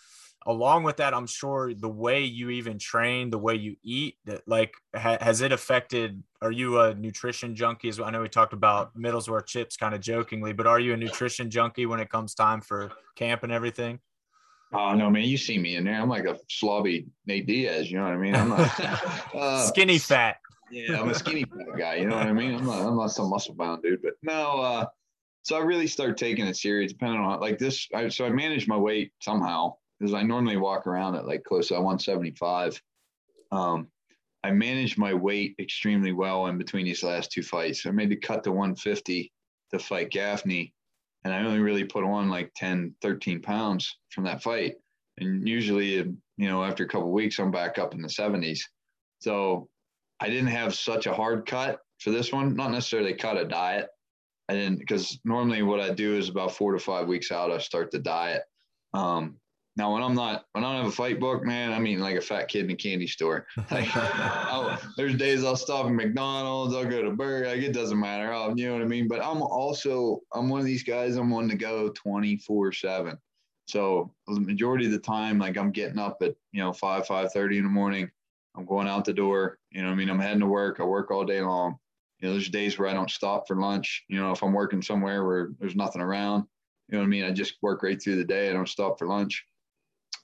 along with that, I'm sure the way you even train, the way you eat, that like ha- has it affected? Are you a nutrition junkie as well? I know we talked about Middlesworth chips kind of jokingly, but are you a nutrition junkie when it comes time for camp and everything? Oh no, man! You see me in there, I'm like a slobby Nate Diaz. You know what I mean? I'm not uh, skinny fat. Yeah, I'm a skinny fat guy. You know what I mean? I'm not, I'm not some muscle bound dude, but no. Uh, so I really start taking it serious, depending on like this. I, so I manage my weight somehow, because I normally walk around at like close to one seventy-five. Um, I managed my weight extremely well in between these last two fights. I made the cut to one fifty to fight Gaffney, and I only really put on like ten, thirteen pounds from that fight. And usually, you know, after a couple of weeks, I'm back up in the seventies. So I didn't have such a hard cut for this one. Not necessarily cut a diet. I didn't, because normally what I do is about four to five weeks out, I start the diet. Um, Now, when I'm not, when I don't have a fight book, man, I'm eating like a fat kid in a candy store. Like, I'll, there's days I'll stop at McDonald's, I'll go to Burger, like it doesn't matter. I'll, you know what I mean? But I'm also, I'm one of these guys, I'm one to go twenty-four seven. So the majority of the time, like I'm getting up at, you know, five, five thirty in the morning. I'm going out the door. You know what I mean? I'm heading to work. I work all day long. You know, there's days where I don't stop for lunch. You know, if I'm working somewhere where there's nothing around, you know what I mean? I just work right through the day. I don't stop for lunch.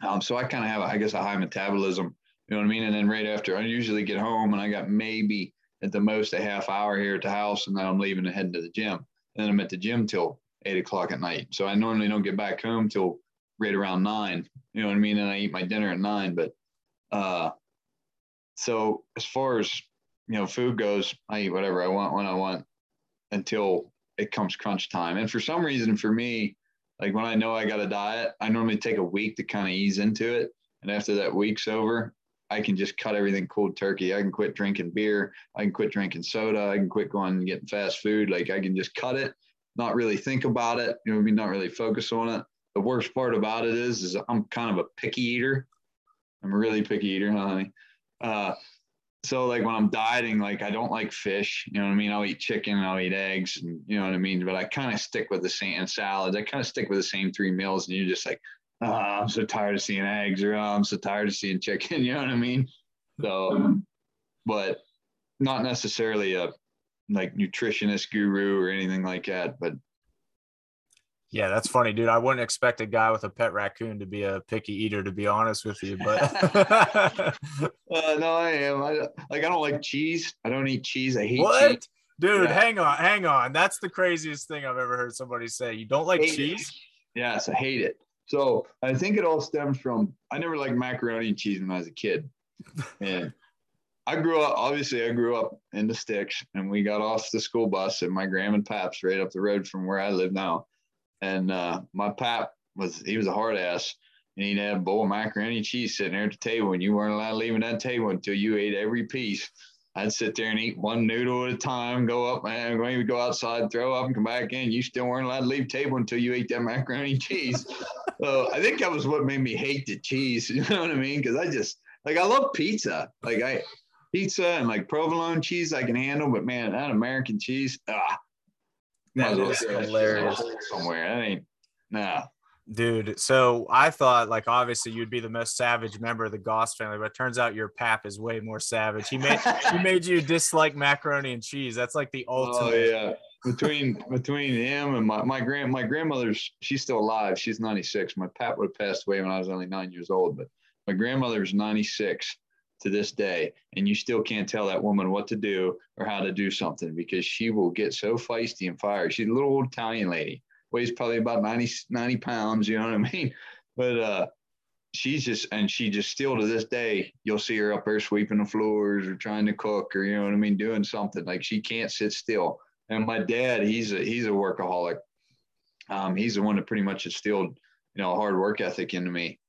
Um, so I kind of have, I guess, a high metabolism, you know what I mean? And then right after, I usually get home and I got maybe at the most a half hour here at the house, and then I'm leaving and heading to the gym. And then I'm at the gym till eight o'clock at night. So I normally don't get back home till right around nine, you know what I mean? And I eat my dinner at nine, but, uh, so as far as, you know, food goes, I eat whatever I want when I want until it comes crunch time. And for some reason for me, like when I know I got a diet, I normally take a week to kind of ease into it. And after that week's over, I can just cut everything cold turkey. I can quit drinking beer. I can quit drinking soda. I can quit going and getting fast food. Like I can just cut it, not really think about it. You know, we not really focus on it. The worst part about it is, is I'm kind of a picky eater. I'm a really picky eater, huh, honey? Uh, so like when I'm dieting, like I don't like fish. You know what I mean? I'll eat chicken and I'll eat eggs and you know what I mean? But I kind of stick with the same and salads. I kind of stick with the same three meals and you're just like, oh, I'm so tired of seeing eggs, or oh, I'm so tired of seeing chicken, you know what I mean? So, but not necessarily a like nutritionist guru or anything like that, but. Yeah, that's funny, dude. I wouldn't expect a guy with a pet raccoon to be a picky eater, to be honest with you, but. uh, no, I am. I, like, I don't like cheese. I don't eat cheese. I hate what? Cheese. Dude, yeah. hang on, hang on. That's the craziest thing I've ever heard somebody say. You don't like cheese? It. Yes, I hate it. So I think it all stems from, I never liked macaroni and cheese when I was a kid. And I grew up, obviously I grew up in the sticks, and we got off the school bus at my grandma and pap's right up the road from where I live now. And uh, my pap was, he was a hard ass, and he'd have a bowl of macaroni and cheese sitting there at the table, and you weren't allowed to leave that table until you ate every piece. I'd sit there and eat one noodle at a time, go up, and we would go outside, throw up, and come back in. You still weren't allowed to leave the table until you ate that macaroni and cheese. So I think that was what made me hate the cheese. You know what I mean? Because I just, like, I love pizza. Like, I, pizza and, like, provolone cheese I can handle, but, man, that American cheese, ah. That is hilarious. Somewhere. I mean, nah. Dude, so I thought, like, obviously you'd be the most savage member of the Goss family, but it turns out your pap is way more savage. He made he made you dislike macaroni and cheese. That's like the ultimate. Oh yeah, between between him and my my grand my grandmother's, she's still alive. She's ninety-six. My pap would have passed away when I was only nine years old, but my grandmother's ninety-six to this day, and you still can't tell that woman what to do or how to do something because she will get so feisty and fiery. She's a little old Italian lady. Weighs probably about ninety, ninety pounds, you know what I mean? But uh, she's just, and she just still to this day, you'll see her up there sweeping the floors or trying to cook or, you know what I mean, doing something. Like she can't sit still. And my dad, he's a, he's a workaholic. Um, he's the one that pretty much instilled, you know, a hard work ethic into me.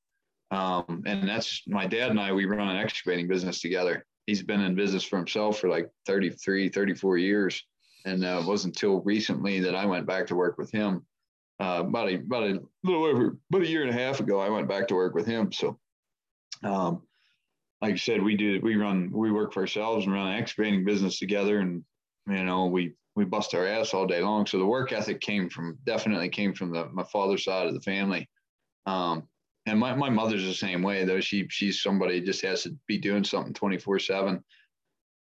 Um, and that's my dad and I, we run an excavating business together. He's been in business for himself for like thirty-three, thirty-four years. And uh, it wasn't until recently that I went back to work with him. Uh, about, a, about a little over, about a year and a half ago, I went back to work with him. So, um, like I said, we do, we run, we work for ourselves and run an excavating business together. And, you know, we, we bust our ass all day long. So the work ethic came from, definitely came from the, my father's side of the family. Um, and my, my mother's the same way though. She, she's somebody just has to be doing something twenty-four seven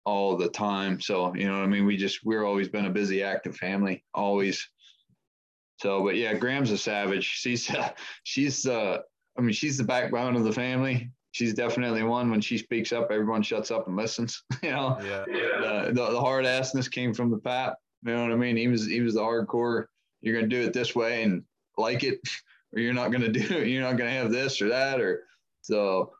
all the time. So, you know what I mean? We just, we're always been a busy, active family, always. So, but yeah, Graham's a savage. She's, uh, she's, uh, I mean, she's the backbone of the family. She's definitely one. When she speaks up, everyone shuts up and listens. You know, yeah. uh, the, the hard assness came from the pap. You know what I mean? He was, he was the hardcore. You're gonna do it this way and like it, or you're not gonna do it. You're not gonna have this or that, or so.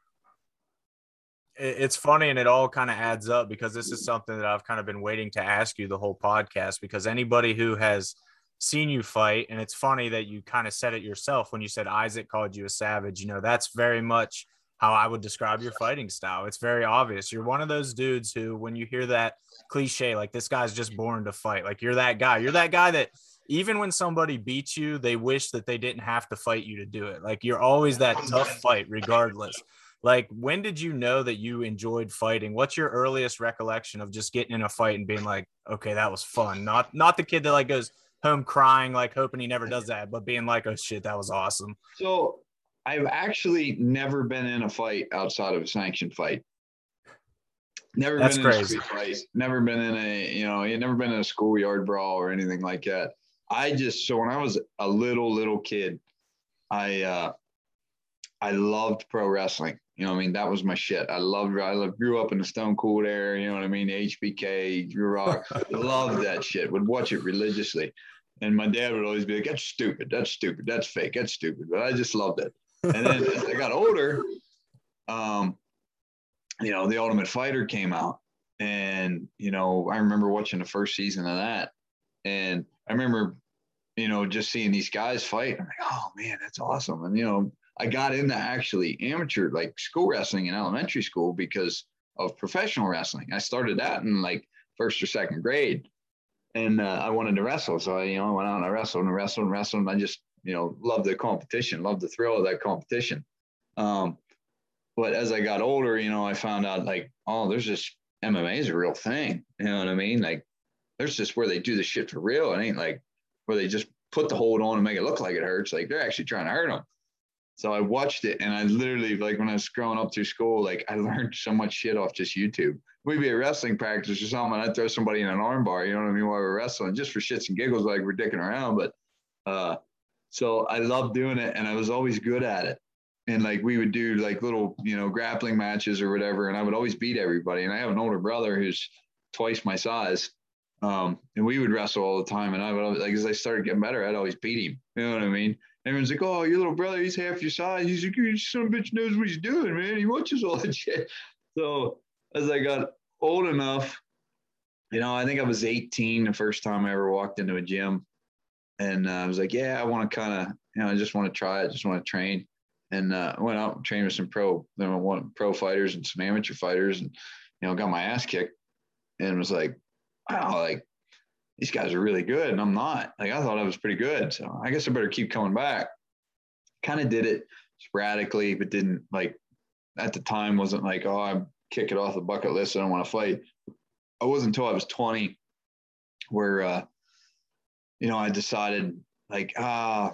It's funny, and it all kind of adds up because this is something that I've kind of been waiting to ask you the whole podcast. Because anybody who has seen you fight, and it's funny that you kind of said it yourself when you said Isaac called you a savage, you know, that's very much how I would describe your fighting style. It's very obvious. You're one of those dudes who, when you hear that cliche, like this guy's just born to fight, like you're that guy, you're that guy that even when somebody beats you, they wish that they didn't have to fight you to do it. Like you're always that tough fight regardless. Like, when did you know that you enjoyed fighting? What's your earliest recollection of just getting in a fight and being like, okay, that was fun? Not, not the kid that like goes home crying, like hoping he never does that, but being like, oh shit, that was awesome. So I've actually never been in a fight outside of a sanctioned fight. Never That's been in crazy. a street fight. Never been in a, you know, never been in a schoolyard brawl or anything like that. I just, so when I was a little, little kid, I, uh, I loved pro wrestling. You know what I mean? That was my shit. I loved, I loved, grew up in the Stone Cold era. You know what I mean? H B K, Drew Rock, loved that shit, would watch it religiously. And my dad would always be like, that's stupid, that's stupid, that's fake, that's stupid. But I just loved it. And then as I got older, um, you know, The Ultimate Fighter came out. And, you know, I remember watching the first season of that. And I remember, you know, just seeing these guys fight. I'm like, oh, man, that's awesome. And, you know, I got into actually amateur, like, school wrestling in elementary school because of professional wrestling. I started that in, like, first or second grade. And uh, I wanted to wrestle. So, I, you know, I went out and I wrestled and wrestled and wrestled. And I just, you know, loved the competition, loved the thrill of that competition. Um, but as I got older, you know, I found out, like, oh, there's just M M A is a real thing. You know what I mean? Like, there's just where they do the shit for real. It ain't like where they just put the hold on and make it look like it hurts. Like, they're actually trying to hurt them. So I watched it, and I literally, like, when I was growing up through school, like, I learned so much shit off just YouTube. We'd be at wrestling practice or something, and I'd throw somebody in an arm bar, you know what I mean, while we're wrestling, just for shits and giggles, like we're dicking around. But uh, so I loved doing it, and I was always good at it. And, like, we would do, like, little, you know, grappling matches or whatever, and I would always beat everybody. And I have an older brother who's twice my size, um, and we would wrestle all the time. And I would, like, as I started getting better, I'd always beat him, you know what I mean? Everyone's like, oh, your little brother, he's half your size. He's like, your son of a bitch knows what he's doing, man. He watches all that shit. So as I got old enough, you know, I think I was eighteen the first time I ever walked into a gym. And uh, I was like, yeah, I want to kind of, you know, I just want to try it. I just want to train. And uh, I went out and trained with some pro, you know, pro fighters and some amateur fighters, and, you know, got my ass kicked and was like, wow, like, these guys are really good, and I'm not. Like, I thought I was pretty good, so I guess I better keep coming back. Kind of did it sporadically, but didn't, like, at the time wasn't like, oh, I'm kick it off the bucket list, I don't want to fight. I wasn't until I was twenty where, uh, you know, I decided, like, ah, uh,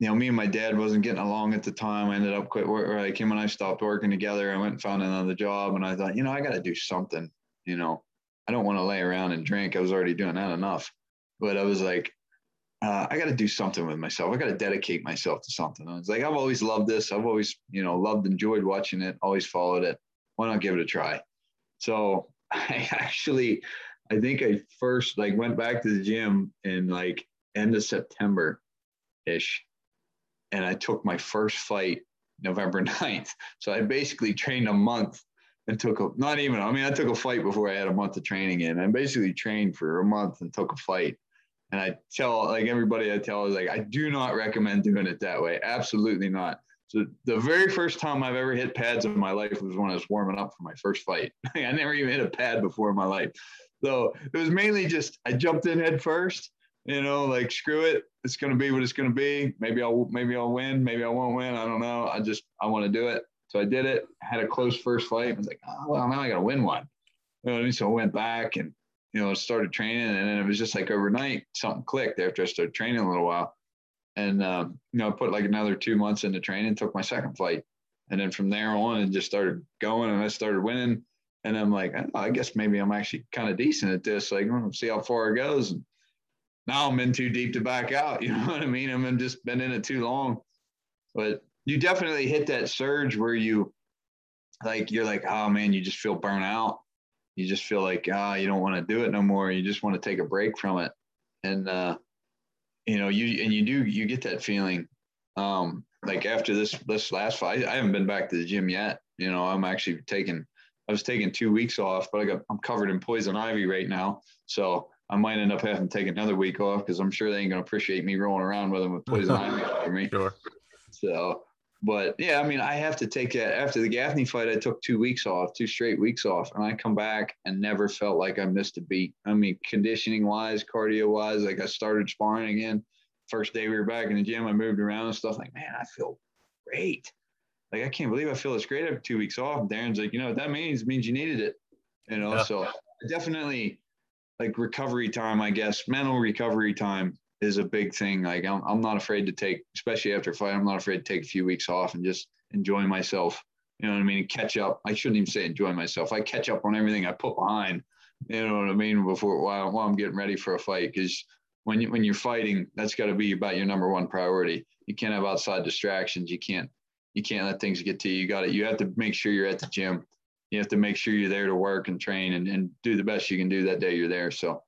you know, me and my dad wasn't getting along at the time. I ended up quit where I came and I stopped working together. I went and found another job, and I thought, you know, I got to do something, you know. I don't want to lay around and drink. I was already doing that enough, but I was like, uh, I got to do something with myself. I got to dedicate myself to something. I was like, I've always loved this. I've always, you know, loved, enjoyed watching it, always followed it. Why not give it a try? So I actually, I think I first like went back to the gym in like end of September ish. And I took my first fight November ninth. So I basically trained a month. And took a, not even, I mean, I took a fight before I had a month of training in. I basically trained for a month and took a fight. And I tell, like, everybody I tell is like, I do not recommend doing it that way. Absolutely not. So the very first time I've ever hit pads in my life was when I was warming up for my first fight. I never even hit a pad before in my life. So it was mainly just, I jumped in head first, you know, like, screw it. It's going to be what it's going to be. Maybe I'll, maybe I'll win. Maybe I won't win. I don't know. I just, I want to do it. So I did it, had a close first fight. I was like, oh, well, now I got to win one. You know what I mean? So I went back and, you know, started training. And then it was just like overnight, something clicked after I started training a little while. And, um, you know, I put like another two months into training, took my second fight. And then from there on, it just started going and I started winning. And I'm like, oh, I guess maybe I'm actually kind of decent at this. Like, well, see how far it goes. And now I'm in too deep to back out. You know what I mean? I've just been in it too long. But you definitely hit that surge where you, like, you're like, oh, man, you just feel burnt out. You just feel like, ah, oh, you don't want to do it no more. You just want to take a break from it. And, uh, you know, you, and you do, you get that feeling. Um, like after this, this last fight, I haven't been back to the gym yet. You know, I'm actually taking, I was taking two weeks off, but I got, I'm covered in poison ivy right now. So I might end up having to take another week off because I'm sure they ain't going to appreciate me rolling around with them with poison ivy for me. Sure. So, but yeah, I mean, I have to take that. After the Gaffney fight, I took two weeks off, two straight weeks off, and I come back and never felt like I missed a beat. I mean, conditioning wise, cardio wise, like I started sparring again. First day we were back in the gym, I moved around and stuff. Like, man, I feel great. Like, I can't believe I feel this great after two weeks off. And Darren's like, you know what that means? It means you needed it. You know, yeah. So definitely, like, recovery time, I guess, mental recovery time is a big thing. Like, I'm, I'm not afraid to take, especially after a fight, I'm not afraid to take a few weeks off and just enjoy myself. You know what I mean? And catch up. I shouldn't even say enjoy myself. I catch up on everything I put behind, you know what I mean? Before, while, while I'm getting ready for a fight. Cause when you, when you're fighting, that's gotta be about your number one priority. You can't have outside distractions. You can't, you can't let things get to you. You got it. You have to make sure you're at the gym. You have to make sure you're there to work and train and, and do the best you can do that day you're there. So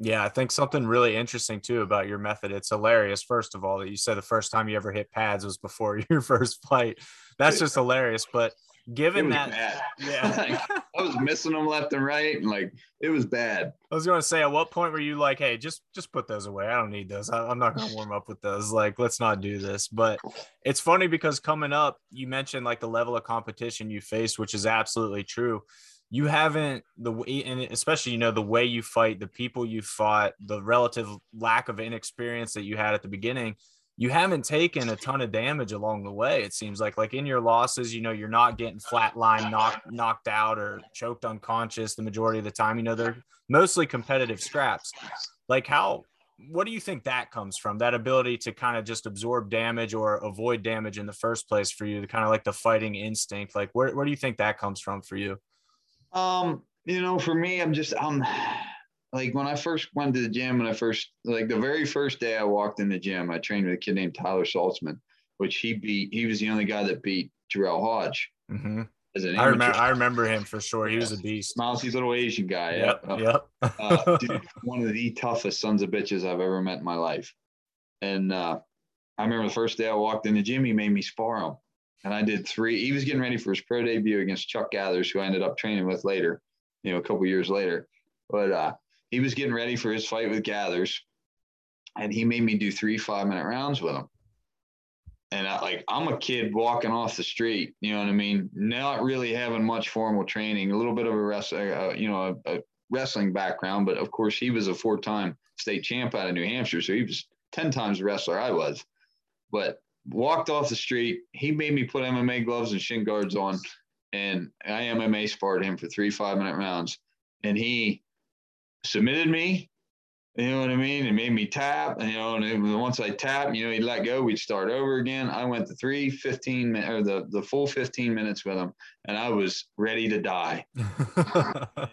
Yeah, I think something really interesting too about your method. It's hilarious, first of all, that you said the first time you ever hit pads was before your first fight. That's just hilarious. But given that, bad. yeah, like, I was missing them left and right, and like it was bad. I was going to say, at what point were you like, "Hey, just just put those away. I don't need those. I, I'm not going to warm up with those. Like, let's not do this." But it's funny because coming up, you mentioned like the level of competition you faced, which is absolutely true. You haven't the and especially, you know, the way you fight, the people you fought, the relative lack of inexperience that you had at the beginning, you haven't taken a ton of damage along the way. It seems like like in your losses, you know, you're not getting flatline knocked, knocked out or choked unconscious the majority of the time. You know, they're mostly competitive scraps. Like how what do you think that comes from, that ability to kind of just absorb damage or avoid damage in the first place for you, the kind of like the fighting instinct? Like where, where do you think that comes from for you? Um, you know, for me, I'm just, um, like when I first went to the gym, when I first, like the very first day I walked in the gym, I trained with a kid named Tyler Saltzman, which he beat, he was the only guy that beat Darrell Hodge. Mm-hmm. As an I remember, I remember him for sure. He yeah. was a beast. Mousy little Asian guy. Yep, uh, yep. uh, dude, one of the toughest sons of bitches I've ever met in my life. And, uh, I remember the first day I walked in the gym, he made me spar him. And I did three. He was getting ready for his pro debut against Chuck Gathers, who I ended up training with later, you know, a couple years later. But uh, he was getting ready for his fight with Gathers, and he made me do three five-minute rounds with him. And I, like, I'm a kid walking off the street, you know what I mean? Not really having much formal training, a little bit of a wrestling, uh, you know, a, a wrestling background. But of course, he was a four-time state champ out of New Hampshire, so he was ten times the wrestler I was. But walked off the street. He made me put M M A gloves and shin guards on, and I M M A sparred him for three five-minute rounds. And he submitted me, you know what I mean? And made me tap, and, you know, and it was, once I tapped, you know, he'd let go. We'd start over again. I went the three fifteen or the, the full fifteen minutes with him, and I was ready to die.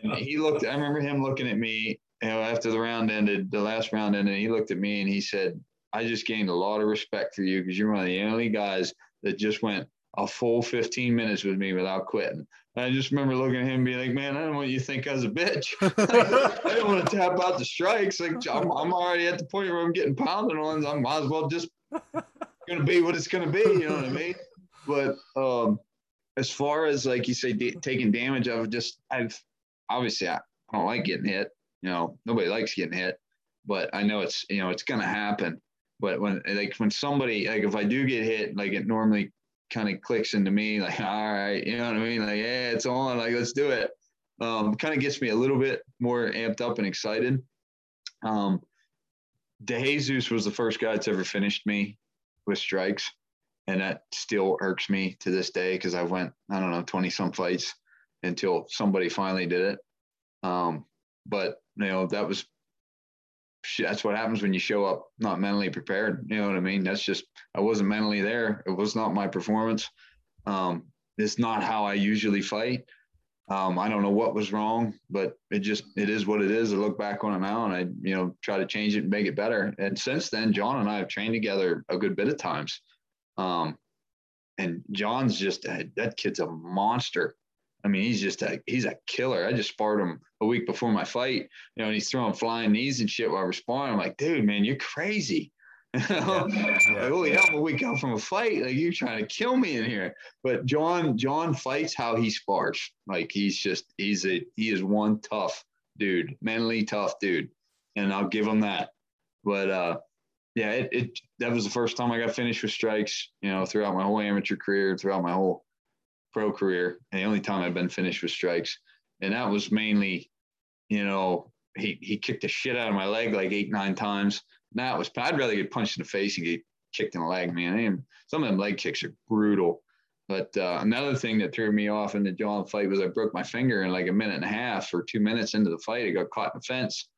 And he looked. I remember him looking at me, you know, after the round ended, the last round ended. He looked at me and he said, "I just gained a lot of respect for you because you're one of the only guys that just went a full fifteen minutes with me without quitting." And I just remember looking at him and being like, "Man, I don't want you to think I was a bitch. I didn't want to tap out the strikes. Like I'm, I'm already at the point where I'm getting pounded on. I might as well just gonna be what it's gonna be." You know what I mean? But um, as far as like you say, d- taking damage, I've just I've obviously I, I don't like getting hit. You know, nobody likes getting hit, but I know it's you know it's gonna happen. But when, like, when somebody, like, if I do get hit, like, it normally kind of clicks into me, like, all right, you know what I mean? Like, yeah, it's on, like, let's do it. Um, kind of gets me a little bit more amped up and excited. Um, De Jesus was the first guy that's ever finished me with strikes, and that still irks me to this day because I went, I don't know, twenty-some fights until somebody finally did it. Um, but, you know, that was – that's what happens when you show up not mentally prepared. You know what I mean? That's just, I wasn't mentally there. It was not my performance. Um, it's not how I usually fight. Um, I don't know what was wrong, but it just, it is what it is. I look back on it now and I, you know, try to change it and make it better. And since then, John and I have trained together a good bit of times. Um, and John's just, that kid's a monster. I mean, he's just a, he's a killer. I just sparred him a week before my fight, you know, and he's throwing flying knees and shit while I respond. I'm like, dude, man, you're crazy. Yeah, yeah. Like, holy hell, a week out from a fight. Like, you're trying to kill me in here. But John, John fights how he spars. Like, he's just, he's a, he is one tough dude, mentally tough dude. And I'll give him that. But, uh, yeah, it, it, that was the first time I got finished with strikes, you know, throughout my whole amateur career, throughout my whole pro career, and the only time I've been finished with strikes. And that was mainly, you know, he he kicked the shit out of my leg like eight, nine times. Now it was, I'd rather get punched in the face and get kicked in the leg, man. I am, some of them leg kicks are brutal. But uh, another thing that threw me off in the John fight was I broke my finger in like a minute and a half or two minutes into the fight. I got caught in the fence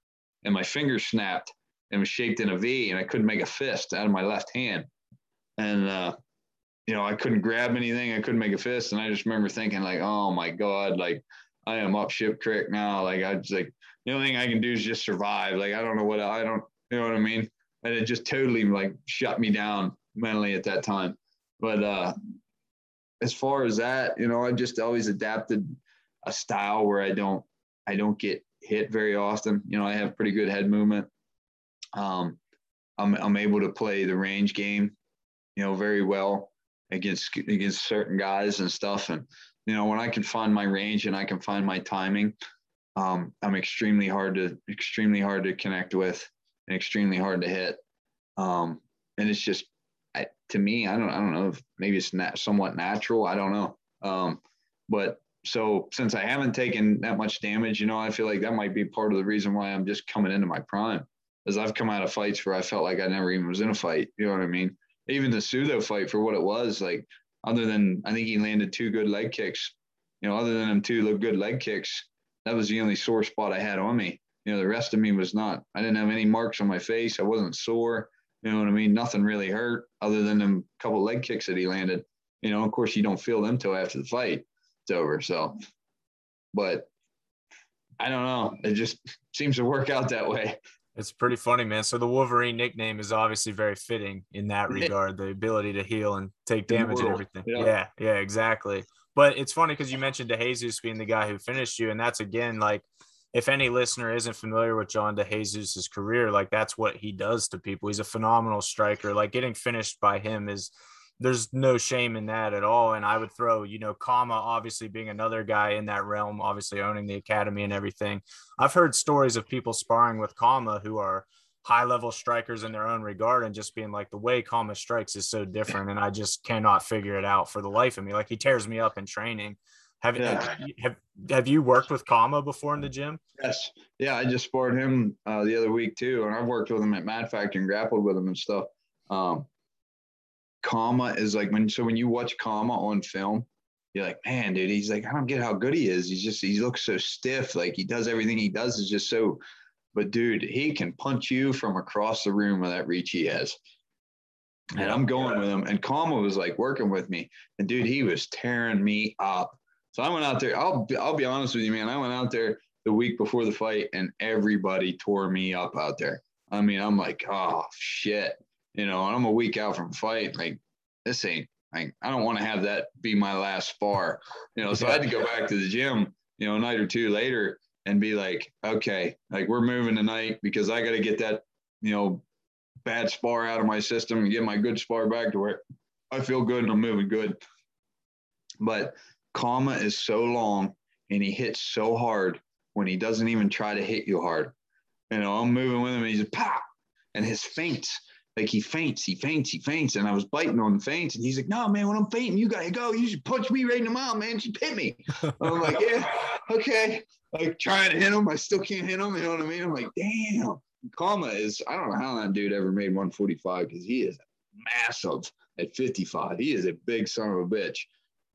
and my finger snapped and was shaped in a V, and I couldn't make a fist out of my left hand. And, uh, you know, I couldn't grab anything. I couldn't make a fist. And I just remember thinking like, oh my God, like I am up ship creek now. Like I just like, the only thing I can do is just survive. Like, I don't know what, I don't, you know what I mean? And it just totally like shut me down mentally at that time. But uh, as far as that, you know, I just always adapted a style where I don't, I don't get hit very often. You know, I have pretty good head movement. Um, I'm, I'm able to play the range game, you know, very well against against certain guys and stuff. And, you know, when I can find my range and I can find my timing, um, I'm extremely hard to extremely hard to connect with and extremely hard to hit. Um, and it's just, I, to me, I don't I don't know if maybe it's nat- somewhat natural. I don't know. Um, but so since I haven't taken that much damage, you know, I feel like that might be part of the reason why I'm just coming into my prime, as I've come out of fights where I felt like I never even was in a fight. You know what I mean? Even the Sudo fight, for what it was, like, other than I think he landed two good leg kicks, you know, other than them two good leg kicks, that was the only sore spot I had on me. You know, the rest of me was not, I didn't have any marks on my face. I wasn't sore. You know what I mean? Nothing really hurt other than them couple leg kicks that he landed. You know, of course, you don't feel them till after the fight. It's over. So, but I don't know. It just seems to work out that way. It's pretty funny, man. So the Wolverine nickname is obviously very fitting in that regard, the ability to heal and take damage and everything. Yeah. yeah, yeah, exactly. But it's funny because you mentioned De Jesus being the guy who finished you. And that's, again, like, if any listener isn't familiar with John De Jesus's career, like, that's what he does to people. He's a phenomenal striker. Like, getting finished by him is – there's no shame in that at all. And I would throw, you know, Kama obviously being another guy in that realm, obviously owning the academy and everything. I've heard stories of people sparring with Kama who are high level strikers in their own regard and just being like, the way Kama strikes is so different. And I just cannot figure it out for the life of me. Like, he tears me up in training. Have, yeah. have, have you worked with Kama before in the gym? Yes. Yeah. I just sparred him uh, the other week too. And I've worked with him at Mat Factory and grappled with him and stuff. Um, Kama is like, when so when you watch Kama on film, you're like, man, dude, he's like, I don't get how good he is. He's just, he looks so stiff. Like, he does everything he does is just so, but dude, he can punch you from across the room with that reach he has. And I'm going with him. And Kama was like working with me, and dude, he was tearing me up. So I went out there. I'll I'll be honest with you, man. I went out there the week before the fight, and everybody tore me up out there. I mean, I'm like, oh shit. You know, and I'm a week out from fight. Like, this ain't, like, I don't want to have that be my last spar. You know, so I had to go back to the gym, you know, a night or two later and be like, okay, like, we're moving tonight because I got to get that, you know, bad spar out of my system and get my good spar back to where I feel good and I'm moving good. But Kama is so long and he hits so hard when he doesn't even try to hit you hard. You know, I'm moving with him and he's pop, and his feints. Like, he faints, he faints, he faints. And I was biting on the feints. And he's like, no, man, when I'm fainting, you got to go. You should punch me right in the mouth, man. Just hit me. I'm like, yeah, okay. Like, trying to hit him. I still can't hit him. You know what I mean? I'm like, damn. Kama is, I don't know how that dude ever made one forty-five, because he is massive at fifty-five. He is a big son of a bitch.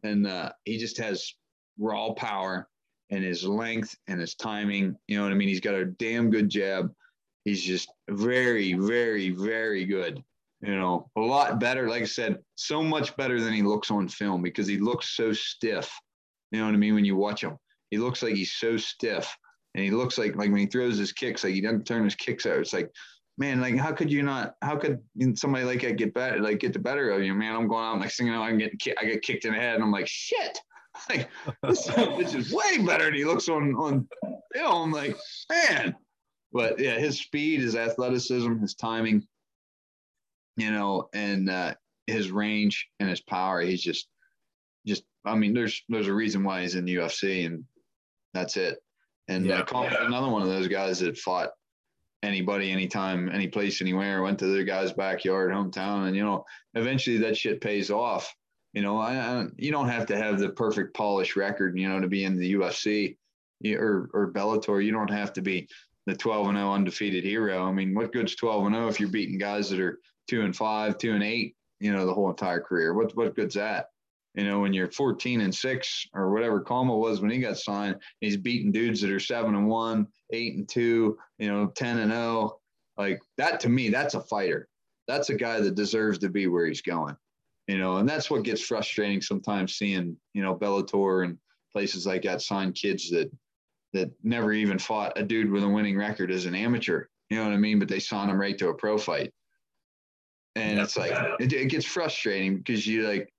And uh, he just has raw power and his length and his timing. You know what I mean? He's got a damn good jab. He's just very, very, very good, you know, a lot better. Like I said, so much better than he looks on film, because he looks so stiff. You know what I mean? When you watch him, he looks like he's so stiff, and he looks like, like when he throws his kicks, like, he doesn't turn his kicks out. It's like, man, like, how could you not, how could somebody like that get better, like get the better of you, man? I'm going out and, like, singing, I can get, I get kicked in the head, and I'm like, shit. Like, this, this is way better than he looks on, on film. Like, man. But yeah, his speed, his athleticism, his timing, you know, and uh, his range and his power. He's just, just, I mean, there's, there's a reason why he's in the U F C, and that's it. And yeah, uh, Kama, yeah. another one of those guys that fought anybody, anytime, any place, anywhere, went to the guy's backyard, hometown. And, you know, eventually that shit pays off. You know, I, I don't, you don't have to have the perfect polished record, you know, to be in the U F C or, or Bellator. You don't have to be the twelve and oh undefeated hero. I mean, what good's twelve and oh if you're beating guys that are two and five, two and eight, you know, the whole entire career? What what good's that? You know, when you're fourteen and six or whatever Kama was when he got signed, he's beating dudes that are seven and one, eight and two, you know, ten and oh. Like, that to me, that's a fighter. That's a guy that deserves to be where he's going. You know, and that's what gets frustrating sometimes, seeing, you know, Bellator and places like that sign kids that that never even fought a dude with a winning record as an amateur. You know what I mean? But they signed him right to a pro fight. And it's like, it, it gets frustrating, because you like,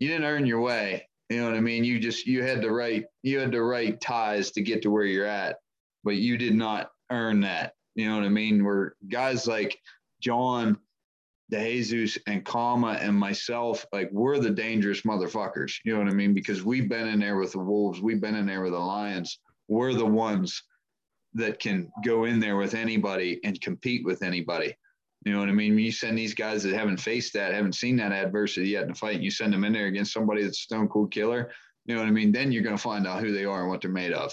you didn't earn your way. You know what I mean? You just, you had the right, you had the right ties to get to where you're at. but you did not earn that. You know what I mean? Where guys like John, De Jesus, and Kama and myself, like, we're the dangerous motherfuckers. You know what I mean? Because we've been in there with the Wolves. We've been in there with the Lions. We're the ones that can go in there with anybody and compete with anybody. You know what I mean? You send these guys that haven't faced that, haven't seen that adversity yet in a fight, and you send them in there against somebody that's a stone cold killer, you know what I mean? Then you're going to find out who they are and what they're made of.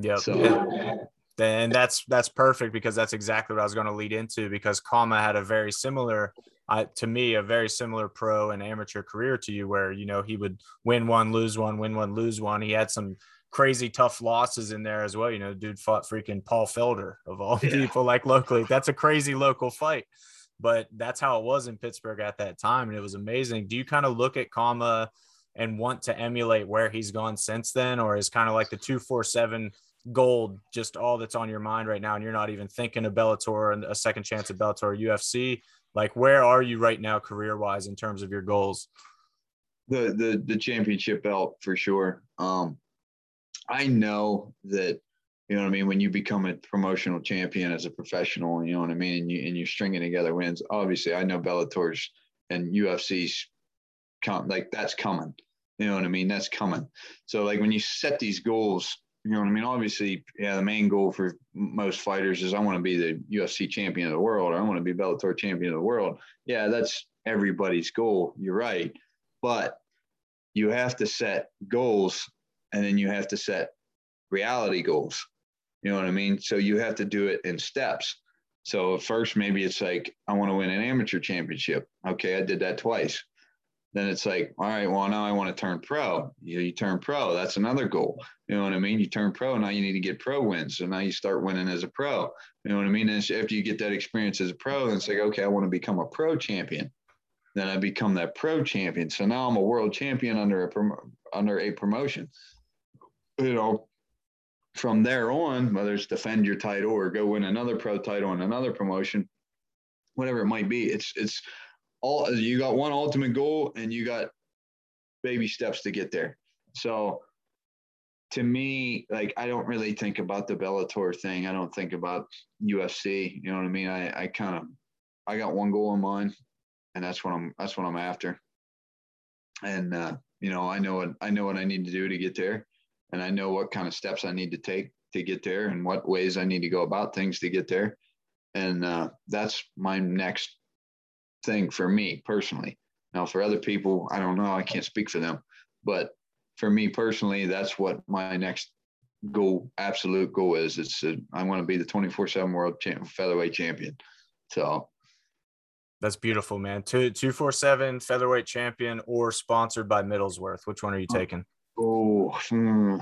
Yep. So, yeah. And that's that's perfect, because that's exactly what I was going to lead into, because Kama had a very similar, uh, to me, a very similar pro and amateur career to you, where, you know, he would win one, lose one, win one, lose one. He had some crazy tough losses in there as well. You know, dude fought freaking Paul Felder of all yeah. people, like, locally. That's a crazy local fight, but that's how it was in Pittsburgh at that time. And it was amazing. Do you kind of look at Kama and want to emulate where he's gone since then? Or is kind of like the two forty-seven gold just all that's on your mind right now, and you're not even thinking of Bellator and a second chance at Bellator, U F C? Like, where are you right now career wise in terms of your goals? The, the, the championship belt for sure. Um, I know that, you know what I mean, when you become a promotional champion as a professional, you know what I mean, and, you, and you're stringing together wins, obviously I know Bellator's and U F C's come, like, that's coming, you know what I mean, that's coming. So, like, when you set these goals, you know what I mean, obviously, yeah, the main goal for most fighters is I want to be the U F C champion of the world, or I want to be Bellator champion of the world. Yeah, that's everybody's goal, you're right, but you have to set goals. And then you have to set reality goals. You know what I mean? So you have to do it in steps. So first, maybe it's like, I want to win an amateur championship. Okay, I did that twice. Then it's like, all right, well, now I want to turn pro. You, you turn pro. That's another goal. You know what I mean? You turn pro. Now you need to get pro wins. So now you start winning as a pro. You know what I mean? And after you get that experience as a pro, it's like, okay, I want to become a pro champion. Then I become that pro champion. So now I'm a world champion under a prom- under a promotion. You know, from there on, whether it's defend your title or go win another pro title and another promotion, whatever it might be, it's it's all, you got one ultimate goal and you got baby steps to get there. So to me, like, I don't really think about the Bellator thing. I don't think about U F C. You know what I mean? I, I kind of, I got one goal in mind, and that's what I'm, that's what I'm after. And, uh, you know, I know what, I know what I need to do to get there. And I know what kind of steps I need to take to get there and what ways I need to go about things to get there. And uh, that's my next thing for me personally. Now, for other people, I don't know. I can't speak for them. But for me personally, that's what my next goal, absolute goal is. It's uh, I want to be the twenty-four seven world champion, featherweight champion. So that's beautiful, man. Two, two forty-seven featherweight champion or sponsored by Middlesworth. Which one are you taking? Oh, hmm.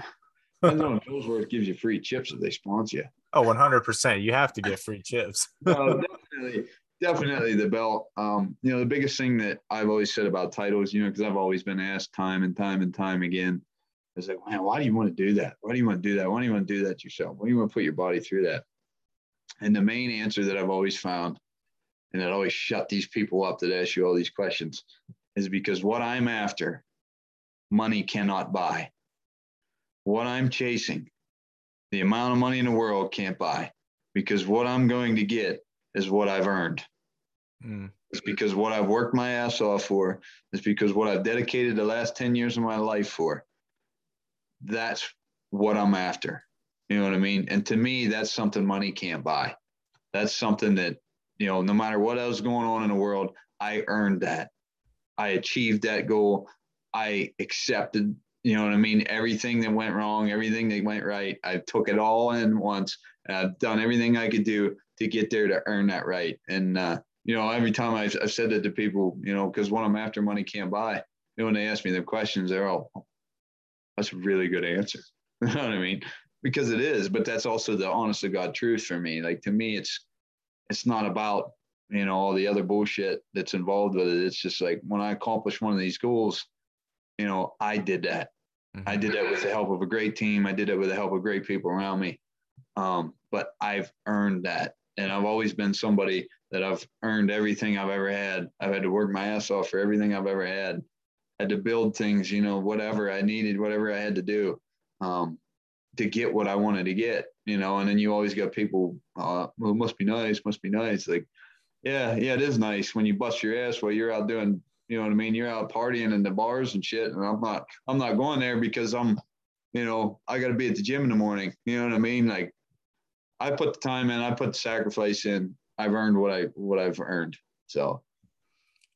I know Middlesworth gives you free chips if they sponsor you. Oh, one hundred percent. You have to get free chips. No, definitely, definitely the belt. Um, you know, the biggest thing that I've always said about titles, you know, because I've always been asked time and time and time again, is like, man, why do you want to do that? Why do you want to do that? Why do you want to do that yourself? Why do you want to put your body through that? And the main answer that I've always found, and that always shut these people up that ask you all these questions, is because what I'm after, money cannot buy. What I'm chasing, the amount of money in the world can't buy, because what I'm going to get is what I've earned. Mm. It's because what I've worked my ass off for, it's because what I've dedicated the last ten years of my life for, that's what I'm after. You know what I mean? And to me, that's something money can't buy. That's something that, you know, no matter what else going on in the world, I earned that. I achieved that goal. I accepted, you know what I mean, everything that went wrong, everything that went right. I took it all in once, and I've done everything I could do to get there to earn that right. And, uh, you know, every time I've, I've said that to people, you know, because what I'm after, money can't buy. You know, when they ask me the questions, they're all, oh, that's a really good answer. You know what I mean? Because it is, but that's also the honest to God truth for me. Like, to me, it's it's not about, you know, all the other bullshit that's involved with it. It's just like, when I accomplish one of these goals, you know, I did that. Mm-hmm. I did that with the help of a great team. I did it with the help of great people around me. Um, but I've earned that. And I've always been somebody that I've earned everything I've ever had. I've had to work my ass off for everything I've ever had. I had to build things, you know, whatever I needed, whatever I had to do. Um, to get what I wanted to get, you know. And then you always got people, uh, well, it must be nice, must be nice. Like, yeah, yeah, it is nice when you bust your ass while you're out doing, you know what I mean? You're out partying in the bars and shit. And I'm not, I'm not going there because I'm, you know, I got to be at the gym in the morning. You know what I mean? Like, I put the time in, I put the sacrifice in. I've earned what I, what I've earned. So.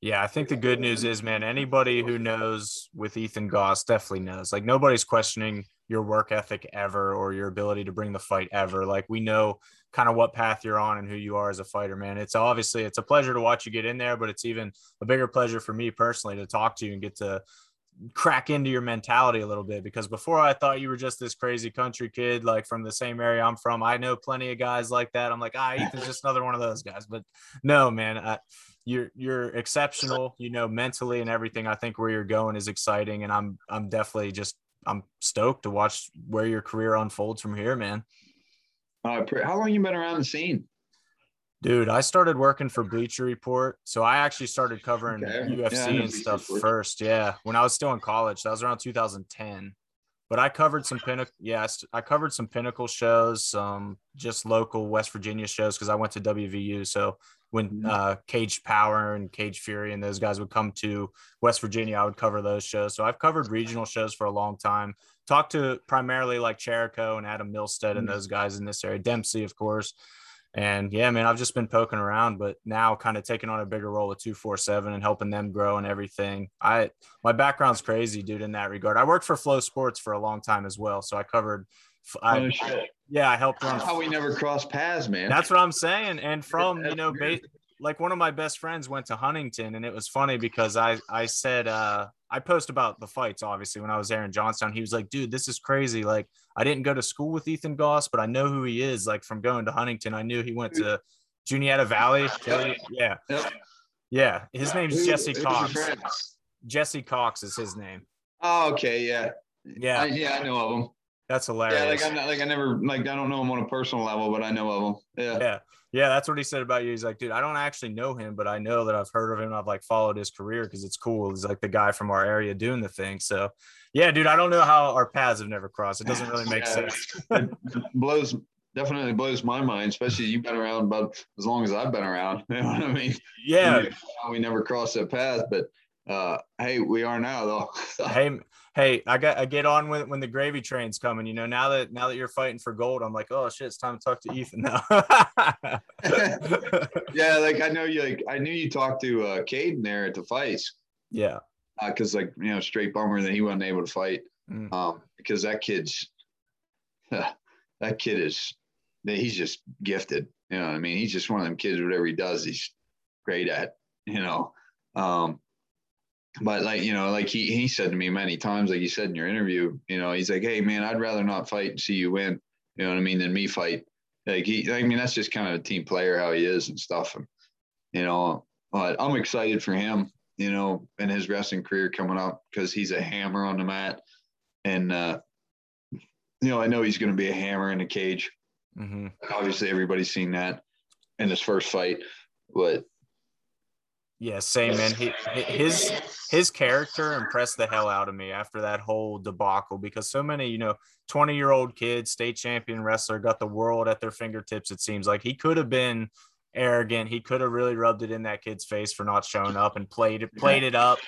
Yeah, I think the good news is, man, anybody who knows with Ethan Goss definitely knows. Like, nobody's questioning your work ethic ever or your ability to bring the fight ever. Like, we know kind of what path you're on and who you are as a fighter, man. It's obviously, it's a pleasure to watch you get in there, but it's even a bigger pleasure for me personally to talk to you and get to crack into your mentality a little bit, because before I thought you were just this crazy country kid, like from the same area I'm from. I know plenty of guys like that. I'm like, ah, Ethan's just another one of those guys. But no, man, I, you're, you're exceptional, you know, mentally and everything. I think where you're going is exciting. And I'm, I'm definitely just, I'm stoked to watch where your career unfolds from here, man. Uh, how long you been around the scene? Dude, I started working for Bleacher Report. So I actually started covering okay. U F C yeah, and stuff Bleacher first. Yeah. When I was still in college, that was around two thousand ten, but I covered some Pinnacle. Yeah. I covered some Pinnacle shows, some just local West Virginia shows. Cause I went to W V U. So when uh, Cage Power and Cage Fury and those guys would come to West Virginia, I would cover those shows. So I've covered regional shows for a long time. Talked to primarily like Cherico and Adam Milstead and those guys in this area, Dempsey, of course. And yeah, man, I've just been poking around, but now kind of taking on a bigger role with two forty-seven and helping them grow and everything. I, my background's crazy, dude, in that regard. I worked for Flow Sports for a long time as well. So I covered, I, oh, shit. yeah, I helped. That's how we never crossed paths, man. That's what I'm saying. And from, you know, ba- like one of my best friends went to Huntington, and it was funny because I, I said, uh, I post about the fights, obviously, when I was there in Johnstown. He was like, dude, this is crazy. Like, I didn't go to school with Ethan Goss, but I know who he is. Like, from going to Huntington, I knew he went to Juniata Valley. Yeah. Yeah. His name's Jesse Cox. Jesse Cox is his name. Oh, okay. Yeah. Yeah. I, yeah, I know of him. That's hilarious. Yeah, like, I'm not, like I never, like, I don't know him on a personal level, but I know of him. Yeah. Yeah. Yeah. That's what he said about you. He's like, dude, I don't actually know him, but I know that I've heard of him. I've like followed his career because it's cool. He's like the guy from our area doing the thing. So yeah, dude, I don't know how our paths have never crossed. It doesn't really make yeah, sense. It blows, definitely blows my mind, especially you've been around about as long as I've been around. You know what I mean? Yeah. We never crossed that path, but uh, hey, we are now though. Hey, Hey, I got I get on with when the gravy train's coming, you know, now that now that you're fighting for gold, I'm like, oh shit, it's time to talk to Ethan now. Yeah, like I know you like I knew you talked to uh Caden there at the fights. Yeah. Uh, cause like, you know, straight bummer that he wasn't able to fight. Mm. Um, because that kid's that kid is he's just gifted. You know what I mean? He's just one of them kids, whatever he does, he's great at, you know. Um But like, you know, like he, he said to me many times, like he said in your interview, you know, he's like, hey man, I'd rather not fight and see you win, you know what I mean, than me fight. Like he, I mean, that's just kind of a team player, how he is and stuff. And, you know, but I'm excited for him, you know, and his wrestling career coming up because he's a hammer on the mat. And, uh, you know, I know he's going to be a hammer in the cage. Mm-hmm. Obviously everybody's seen that in his first fight, but yeah, same, man. He, his his character impressed the hell out of me after that whole debacle because so many, you know, twenty-year-old kids, state champion wrestler, got the world at their fingertips, it seems like. He could have been arrogant. He could have really rubbed it in that kid's face for not showing up and played it, played it up.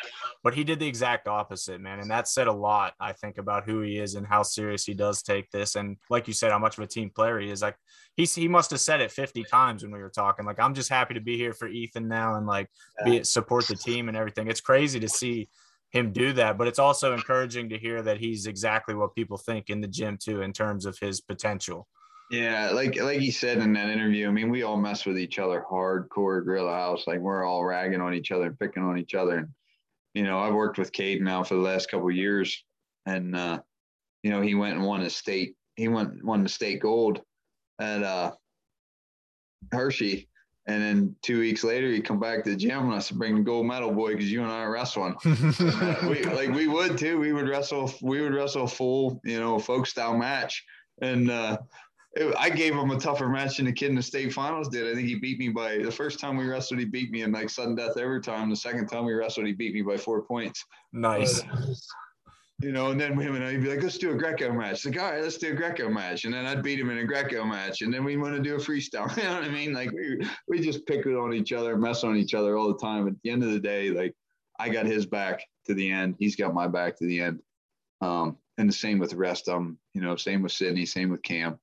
But he did the exact opposite, man. And that said a lot, I think, about who he is and how serious he does take this. And like you said, how much of a team player he is. Like he, he must have said it fifty times when we were talking. Like, I'm just happy to be here for Ethan now and like be, support the team and everything. It's crazy to see him do that, but it's also encouraging to hear that he's exactly what people think in the gym too, in terms of his potential. Yeah, like like he said in that interview, I mean, we all mess with each other hardcore, Gorilla House. Like, we're all ragging on each other and picking on each other. And, you know, I've worked with Caden now for the last couple of years. And, uh, you know, he went and won a state. He won, won the state gold at uh, Hershey. And then two weeks later, he come back to the gym and I said, bring the gold medal, boy, because you and I are wrestling. we, like, we would, too. We would wrestle. We would wrestle a full, you know, folk-style match. And, uh I gave him a tougher match than the kid in the state finals did. I think he beat me by the first time we wrestled, he beat me in like sudden death every time. The second time we wrestled, he beat me by four points. Nice. But, you know, and then him and I'd be like, let's do a Greco match. Like, all right, let's do a Greco match. And then I'd beat him in a Greco match. And then we want to do a freestyle. You know what I mean? Like, we we just pick it on each other, mess on each other all the time. At the end of the day, like, I got his back to the end. He's got my back to the end. Um, and the same with the rest of them. You know, same with Sydney, same with Cam,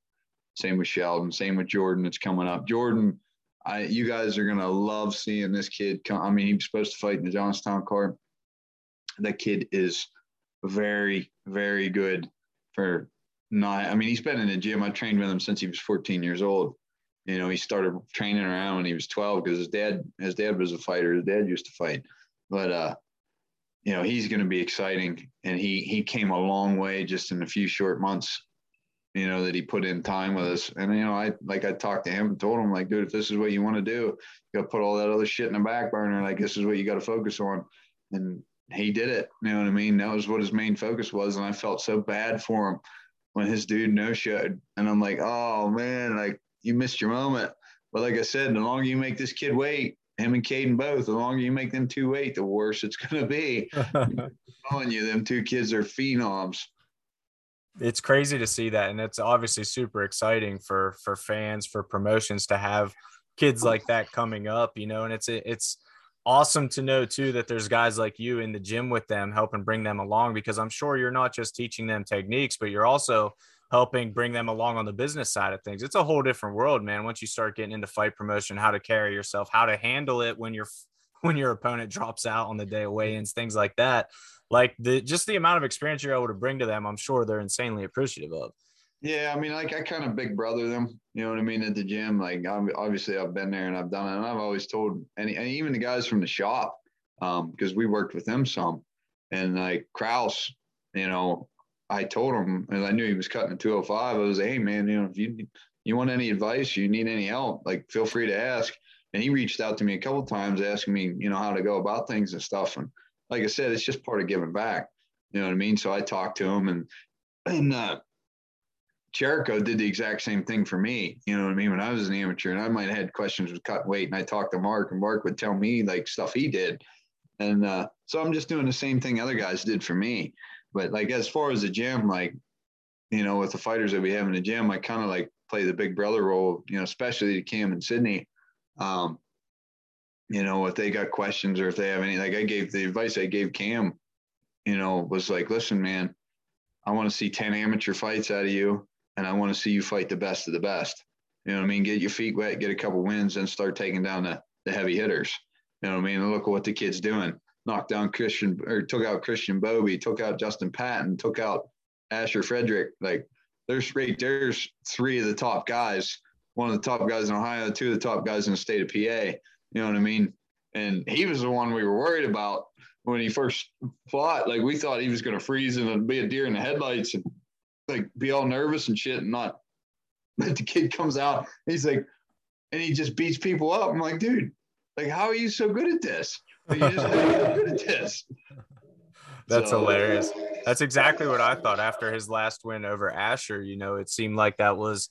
same with Sheldon, same with Jordan that's coming up. Jordan, I, you guys are going to love seeing this kid come. I mean, he was supposed to fight in the Johnstown card. That kid is very, very good for not, I mean, he's been in the gym. I trained with him since he was fourteen years old. You know, he started training around when he was twelve because his dad, his dad was a fighter. His dad used to fight, but, uh, you know, he's going to be exciting. And he, he came a long way just in a few short months, you know, that he put in time with us. And, you know, I, like I talked to him and told him like, dude, if this is what you want to do, you got to put all that other shit in the back burner. Like, this is what you got to focus on. And he did it. You know what I mean? That was what his main focus was. And I felt so bad for him when his dude no-showed. And I'm like, oh man, like you missed your moment. But like I said, the longer you make this kid wait, him and Caden both, the longer you make them two wait, the worse it's going to be. I'm telling you, them two kids are phenoms. It's crazy to see that. And it's obviously super exciting for, for fans, for promotions to have kids like that coming up, you know, and it's, it's, awesome to know too that there's guys like you in the gym with them helping bring them along, because I'm sure you're not just teaching them techniques, but you're also helping bring them along on the business side of things. It's a whole different world, man. Once you start getting into fight promotion, how to carry yourself, how to handle it when you're when your opponent drops out on the day of weigh-ins, things like that. Like the just the amount of experience you're able to bring to them, I'm sure they're insanely appreciative of. Yeah, I mean, like I kind of big brother them, you know what I mean, at the gym. Like, I'm, obviously, I've been there and I've done it, and I've always told, and, and even the guys from the shop, um, because we worked with them some, and like Kraus, you know, I told him, and I knew he was cutting a two oh five. I was, hey man, you know, if you you want any advice, you need any help, like feel free to ask. And he reached out to me a couple of times asking me, you know, how to go about things and stuff. And like I said, it's just part of giving back, you know what I mean. So I talked to him, and and uh. Cherico did the exact same thing for me. You know what I mean? When I was an amateur and I might have had questions with cut weight, and I talked to Mark, and Mark would tell me like stuff he did. And uh, so I'm just doing the same thing other guys did for me. But like, as far as the gym, like, you know, with the fighters that we have in the gym, I kind of like play the big brother role, you know, especially to Cam and Sydney. Um, you know, if they got questions or if they have any, like I gave the advice I gave Cam, you know, was like, listen, man, I want to see ten amateur fights out of you. And I want to see you fight the best of the best. You know what I mean? Get your feet wet, get a couple wins, and start taking down the, the heavy hitters. You know what I mean? And look at what the kid's doing. Knocked down Christian, or took out Christian Bobby, took out Justin Patton, took out Asher Frederick. Like, there's right there's three of the top guys. One of the top guys in Ohio, two of the top guys in the state of P A. You know what I mean? And he was the one we were worried about when he first fought. Like, we thought he was going to freeze and be a deer in the headlights and like be all nervous and shit and not, but the kid comes out, he's like, and he just beats people up. I'm like, dude, like, how are you so good at this? Like, you just so good at this. That's so hilarious. That's exactly what I thought after his last win over Asher. You know, it seemed like that was,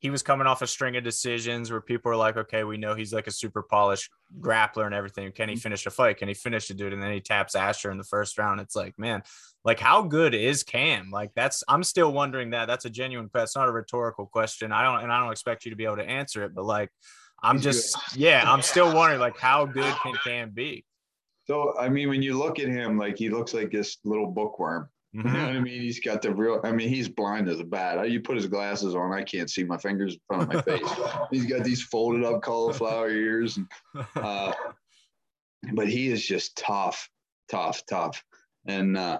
he was coming off a string of decisions where people were like, okay, we know he's like a super polished grappler and everything. Can he finish a fight? Can he finish a dude? And then he taps Asher in the first round. It's like, man, like how good is Cam? Like that's, I'm still wondering that. That's a genuine question. It's not a rhetorical question. I don't, and I don't expect you to be able to answer it, but like, I'm just, yeah, I'm still wondering like how good can Cam be? So, I mean, when you look at him, like he looks like this little bookworm. You know what I mean? He's got the real, I mean, he's blind as a bat. You put his glasses on, I can't see my fingers in front of my face. He's got these folded up cauliflower ears. And, uh, but he is just tough, tough, tough. And uh,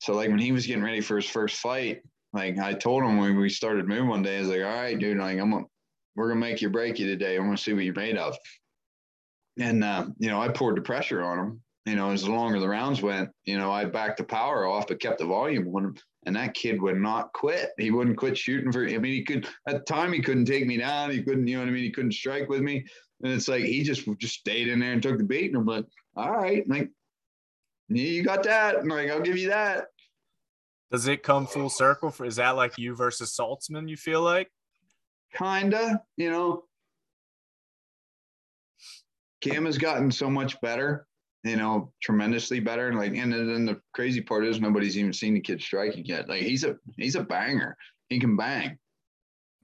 so like when he was getting ready for his first fight, like I told him when we started moving one day, I was like, all right, dude, like I'm gonna, we're going to make you break you today. I'm going to see what you're made of. And, uh, you know, I poured the pressure on him. You know, as the longer the rounds went, you know, I backed the power off, but kept the volume on him. And that kid would not quit. He wouldn't quit shooting for, I mean, he could, at the time, he couldn't take me down. He couldn't, you know what I mean? He couldn't strike with me. And it's like, he just, just stayed in there and took the beat. And I'm like, all right, like, you got that. I'm like, I'll give you that. Does it come full circle? For, is that like you versus Saltzman, you feel like? Kinda, you know. Cam has gotten so much better. you know, tremendously better. And like, and then the crazy part is nobody's even seen the kid striking yet. Like he's a, he's a banger. He can bang.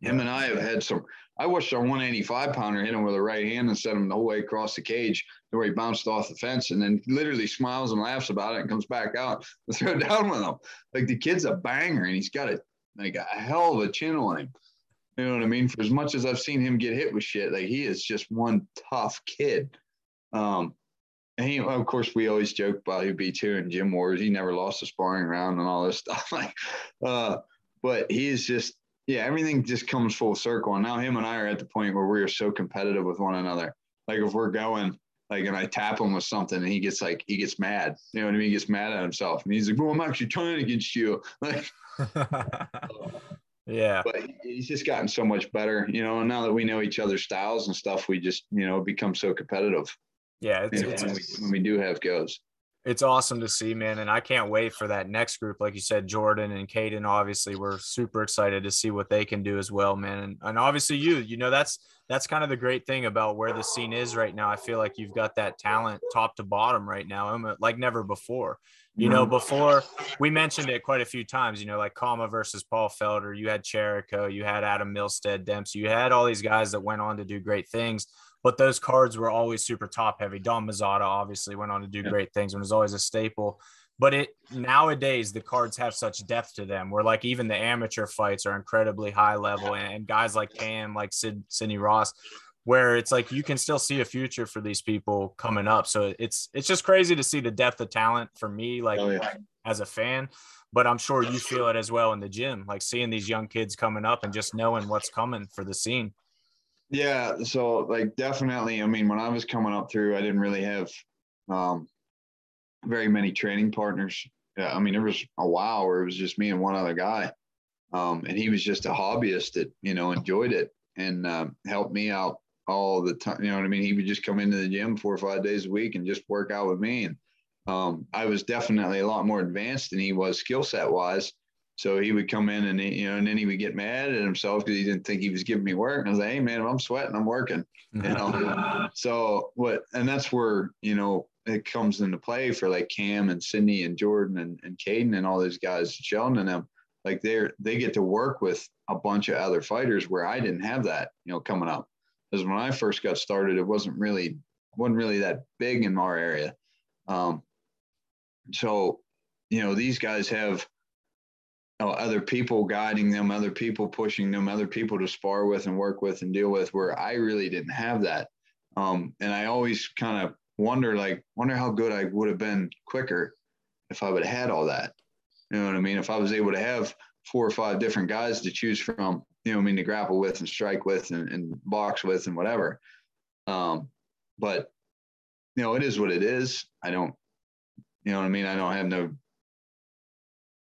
Him yeah. and I have had some, I watched a one eighty-five pounder hit him with a right hand and sent him the whole way across the cage where he bounced off the fence and then literally smiles and laughs about it and comes back out to throw down with him. Like the kid's a banger and he's got a, like a hell of a chin on him. You know what I mean? For as much as I've seen him get hit with shit, like he is just one tough kid. Um, And he, of course, we always joke about he'd be two in gym wars. He never lost a sparring round and all this stuff. Like, uh, but he is just, yeah, everything just comes full circle. And now him and I are at the point where we are so competitive with one another. Like if we're going, like, and I tap him with something and he gets like, he gets mad. You know what I mean? He gets mad at himself. And he's like, well, I'm actually trying against you. Like, yeah. But he's just gotten so much better, you know, and now that we know each other's styles and stuff, we just, you know, become so competitive. Yeah, it's, it's, when, we, when we do have goes. It's awesome to see, man, and I can't wait for that next group. Like you said, Jordan and Caden, obviously, we're super excited to see what they can do as well, man. And, and obviously you, you know, that's that's kind of the great thing about where the scene is right now. I feel like you've got that talent top to bottom right now, like never before. You know, before we mentioned it quite a few times, you know, like Kama versus Paul Felder, you had Cherico, you had Adam Milstead, Dempsey, you had all these guys that went on to do great things. But those cards were always super top heavy. Don Mazzata obviously went on to do yeah. great things and was always a staple. But it nowadays, the cards have such depth to them where like even the amateur fights are incredibly high level. And, and guys like Cam, like Sid, Sydney Ross, where it's like you can still see a future for these people coming up. So it's it's just crazy to see the depth of talent for me, like oh, yeah. as a fan. But I'm sure you feel it as well in the gym, like seeing these young kids coming up and just knowing what's coming for the scene. Yeah, so like definitely, I mean, when I was coming up through, I didn't really have um, very many training partners. Yeah, I mean, there was a while where it was just me and one other guy, um, and he was just a hobbyist that, you know, enjoyed it and um, helped me out all the time. You know what I mean? He would just come into the gym four or five days a week and just work out with me. And um, I was definitely a lot more advanced than he was skill set wise. So he would come in and, he, you know, and then he would get mad at himself because he didn't think he was giving me work. And I was like, hey, man, if I'm sweating, I'm working. You know? so what, and that's where, you know, it comes into play for like Cam and Sydney and Jordan and, and Caden and all those guys, Sheldon and them. Like they're, they get to work with a bunch of other fighters where I didn't have that, you know, coming up. Because when I first got started, it wasn't really, wasn't really that big in our area. Um, so, you know, these guys have, other people guiding them, other people pushing them, other people to spar with and work with and deal with where I really didn't have that. Um, and I always kind of wonder, like, wonder how good I would have been quicker if I would have had all that. You know what I mean? If I was able to have four or five different guys to choose from, you know what I mean, to grapple with and strike with and, and box with and whatever. Um, but, you know, it is what it is. I don't, you know what I mean? I don't have no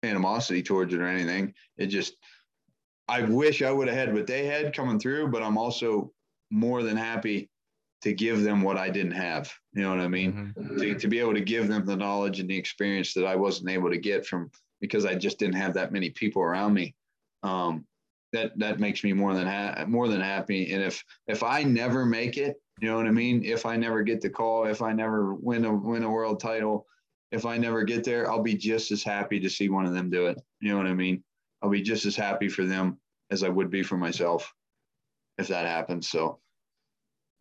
animosity towards it or anything. It just, I wish I would have had what they had coming through, but I'm also more than happy to give them what I didn't have. You know what I mean? Mm-hmm. to, to be able to give them the knowledge and the experience that I wasn't able to get from, because I just didn't have that many people around me. Um, that, that makes me more than ha- more than happy. And if, if I never make it, you know what I mean? If I never get the call, if I never win a, win a world title, if I never get there, I'll be just as happy to see one of them do it. You know what I mean? I'll be just as happy for them as I would be for myself if that happens. So,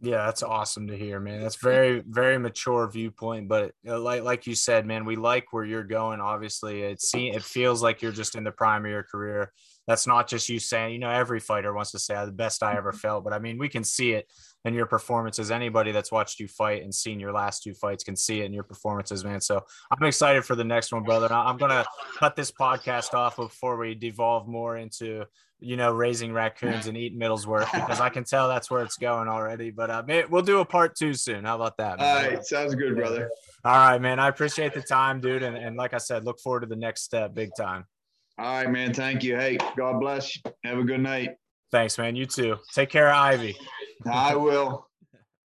yeah, that's awesome to hear, man. That's very, very mature viewpoint. But like, like you said, man, we like where you're going. Obviously, it seems, it feels like you're just in the prime of your career. That's not just you saying, you know, every fighter wants to say the best I ever felt, but I mean, we can see it in your performances. Anybody that's watched you fight and seen your last two fights can see it in your performances, man. So I'm excited for the next one, brother. I'm going to cut this podcast off before we devolve more into, you know, raising raccoons and eating Middlesworth, because I can tell that's where it's going already, but uh, we'll do a part two soon. How about that, man? All right. Sounds good, brother. All right, man. I appreciate the time, dude. And, and like I said, look forward to the next step big time. All right, man. Thank you. Hey, God bless you. Have a good night. Thanks, man. You too. Take care of Ivy. I will.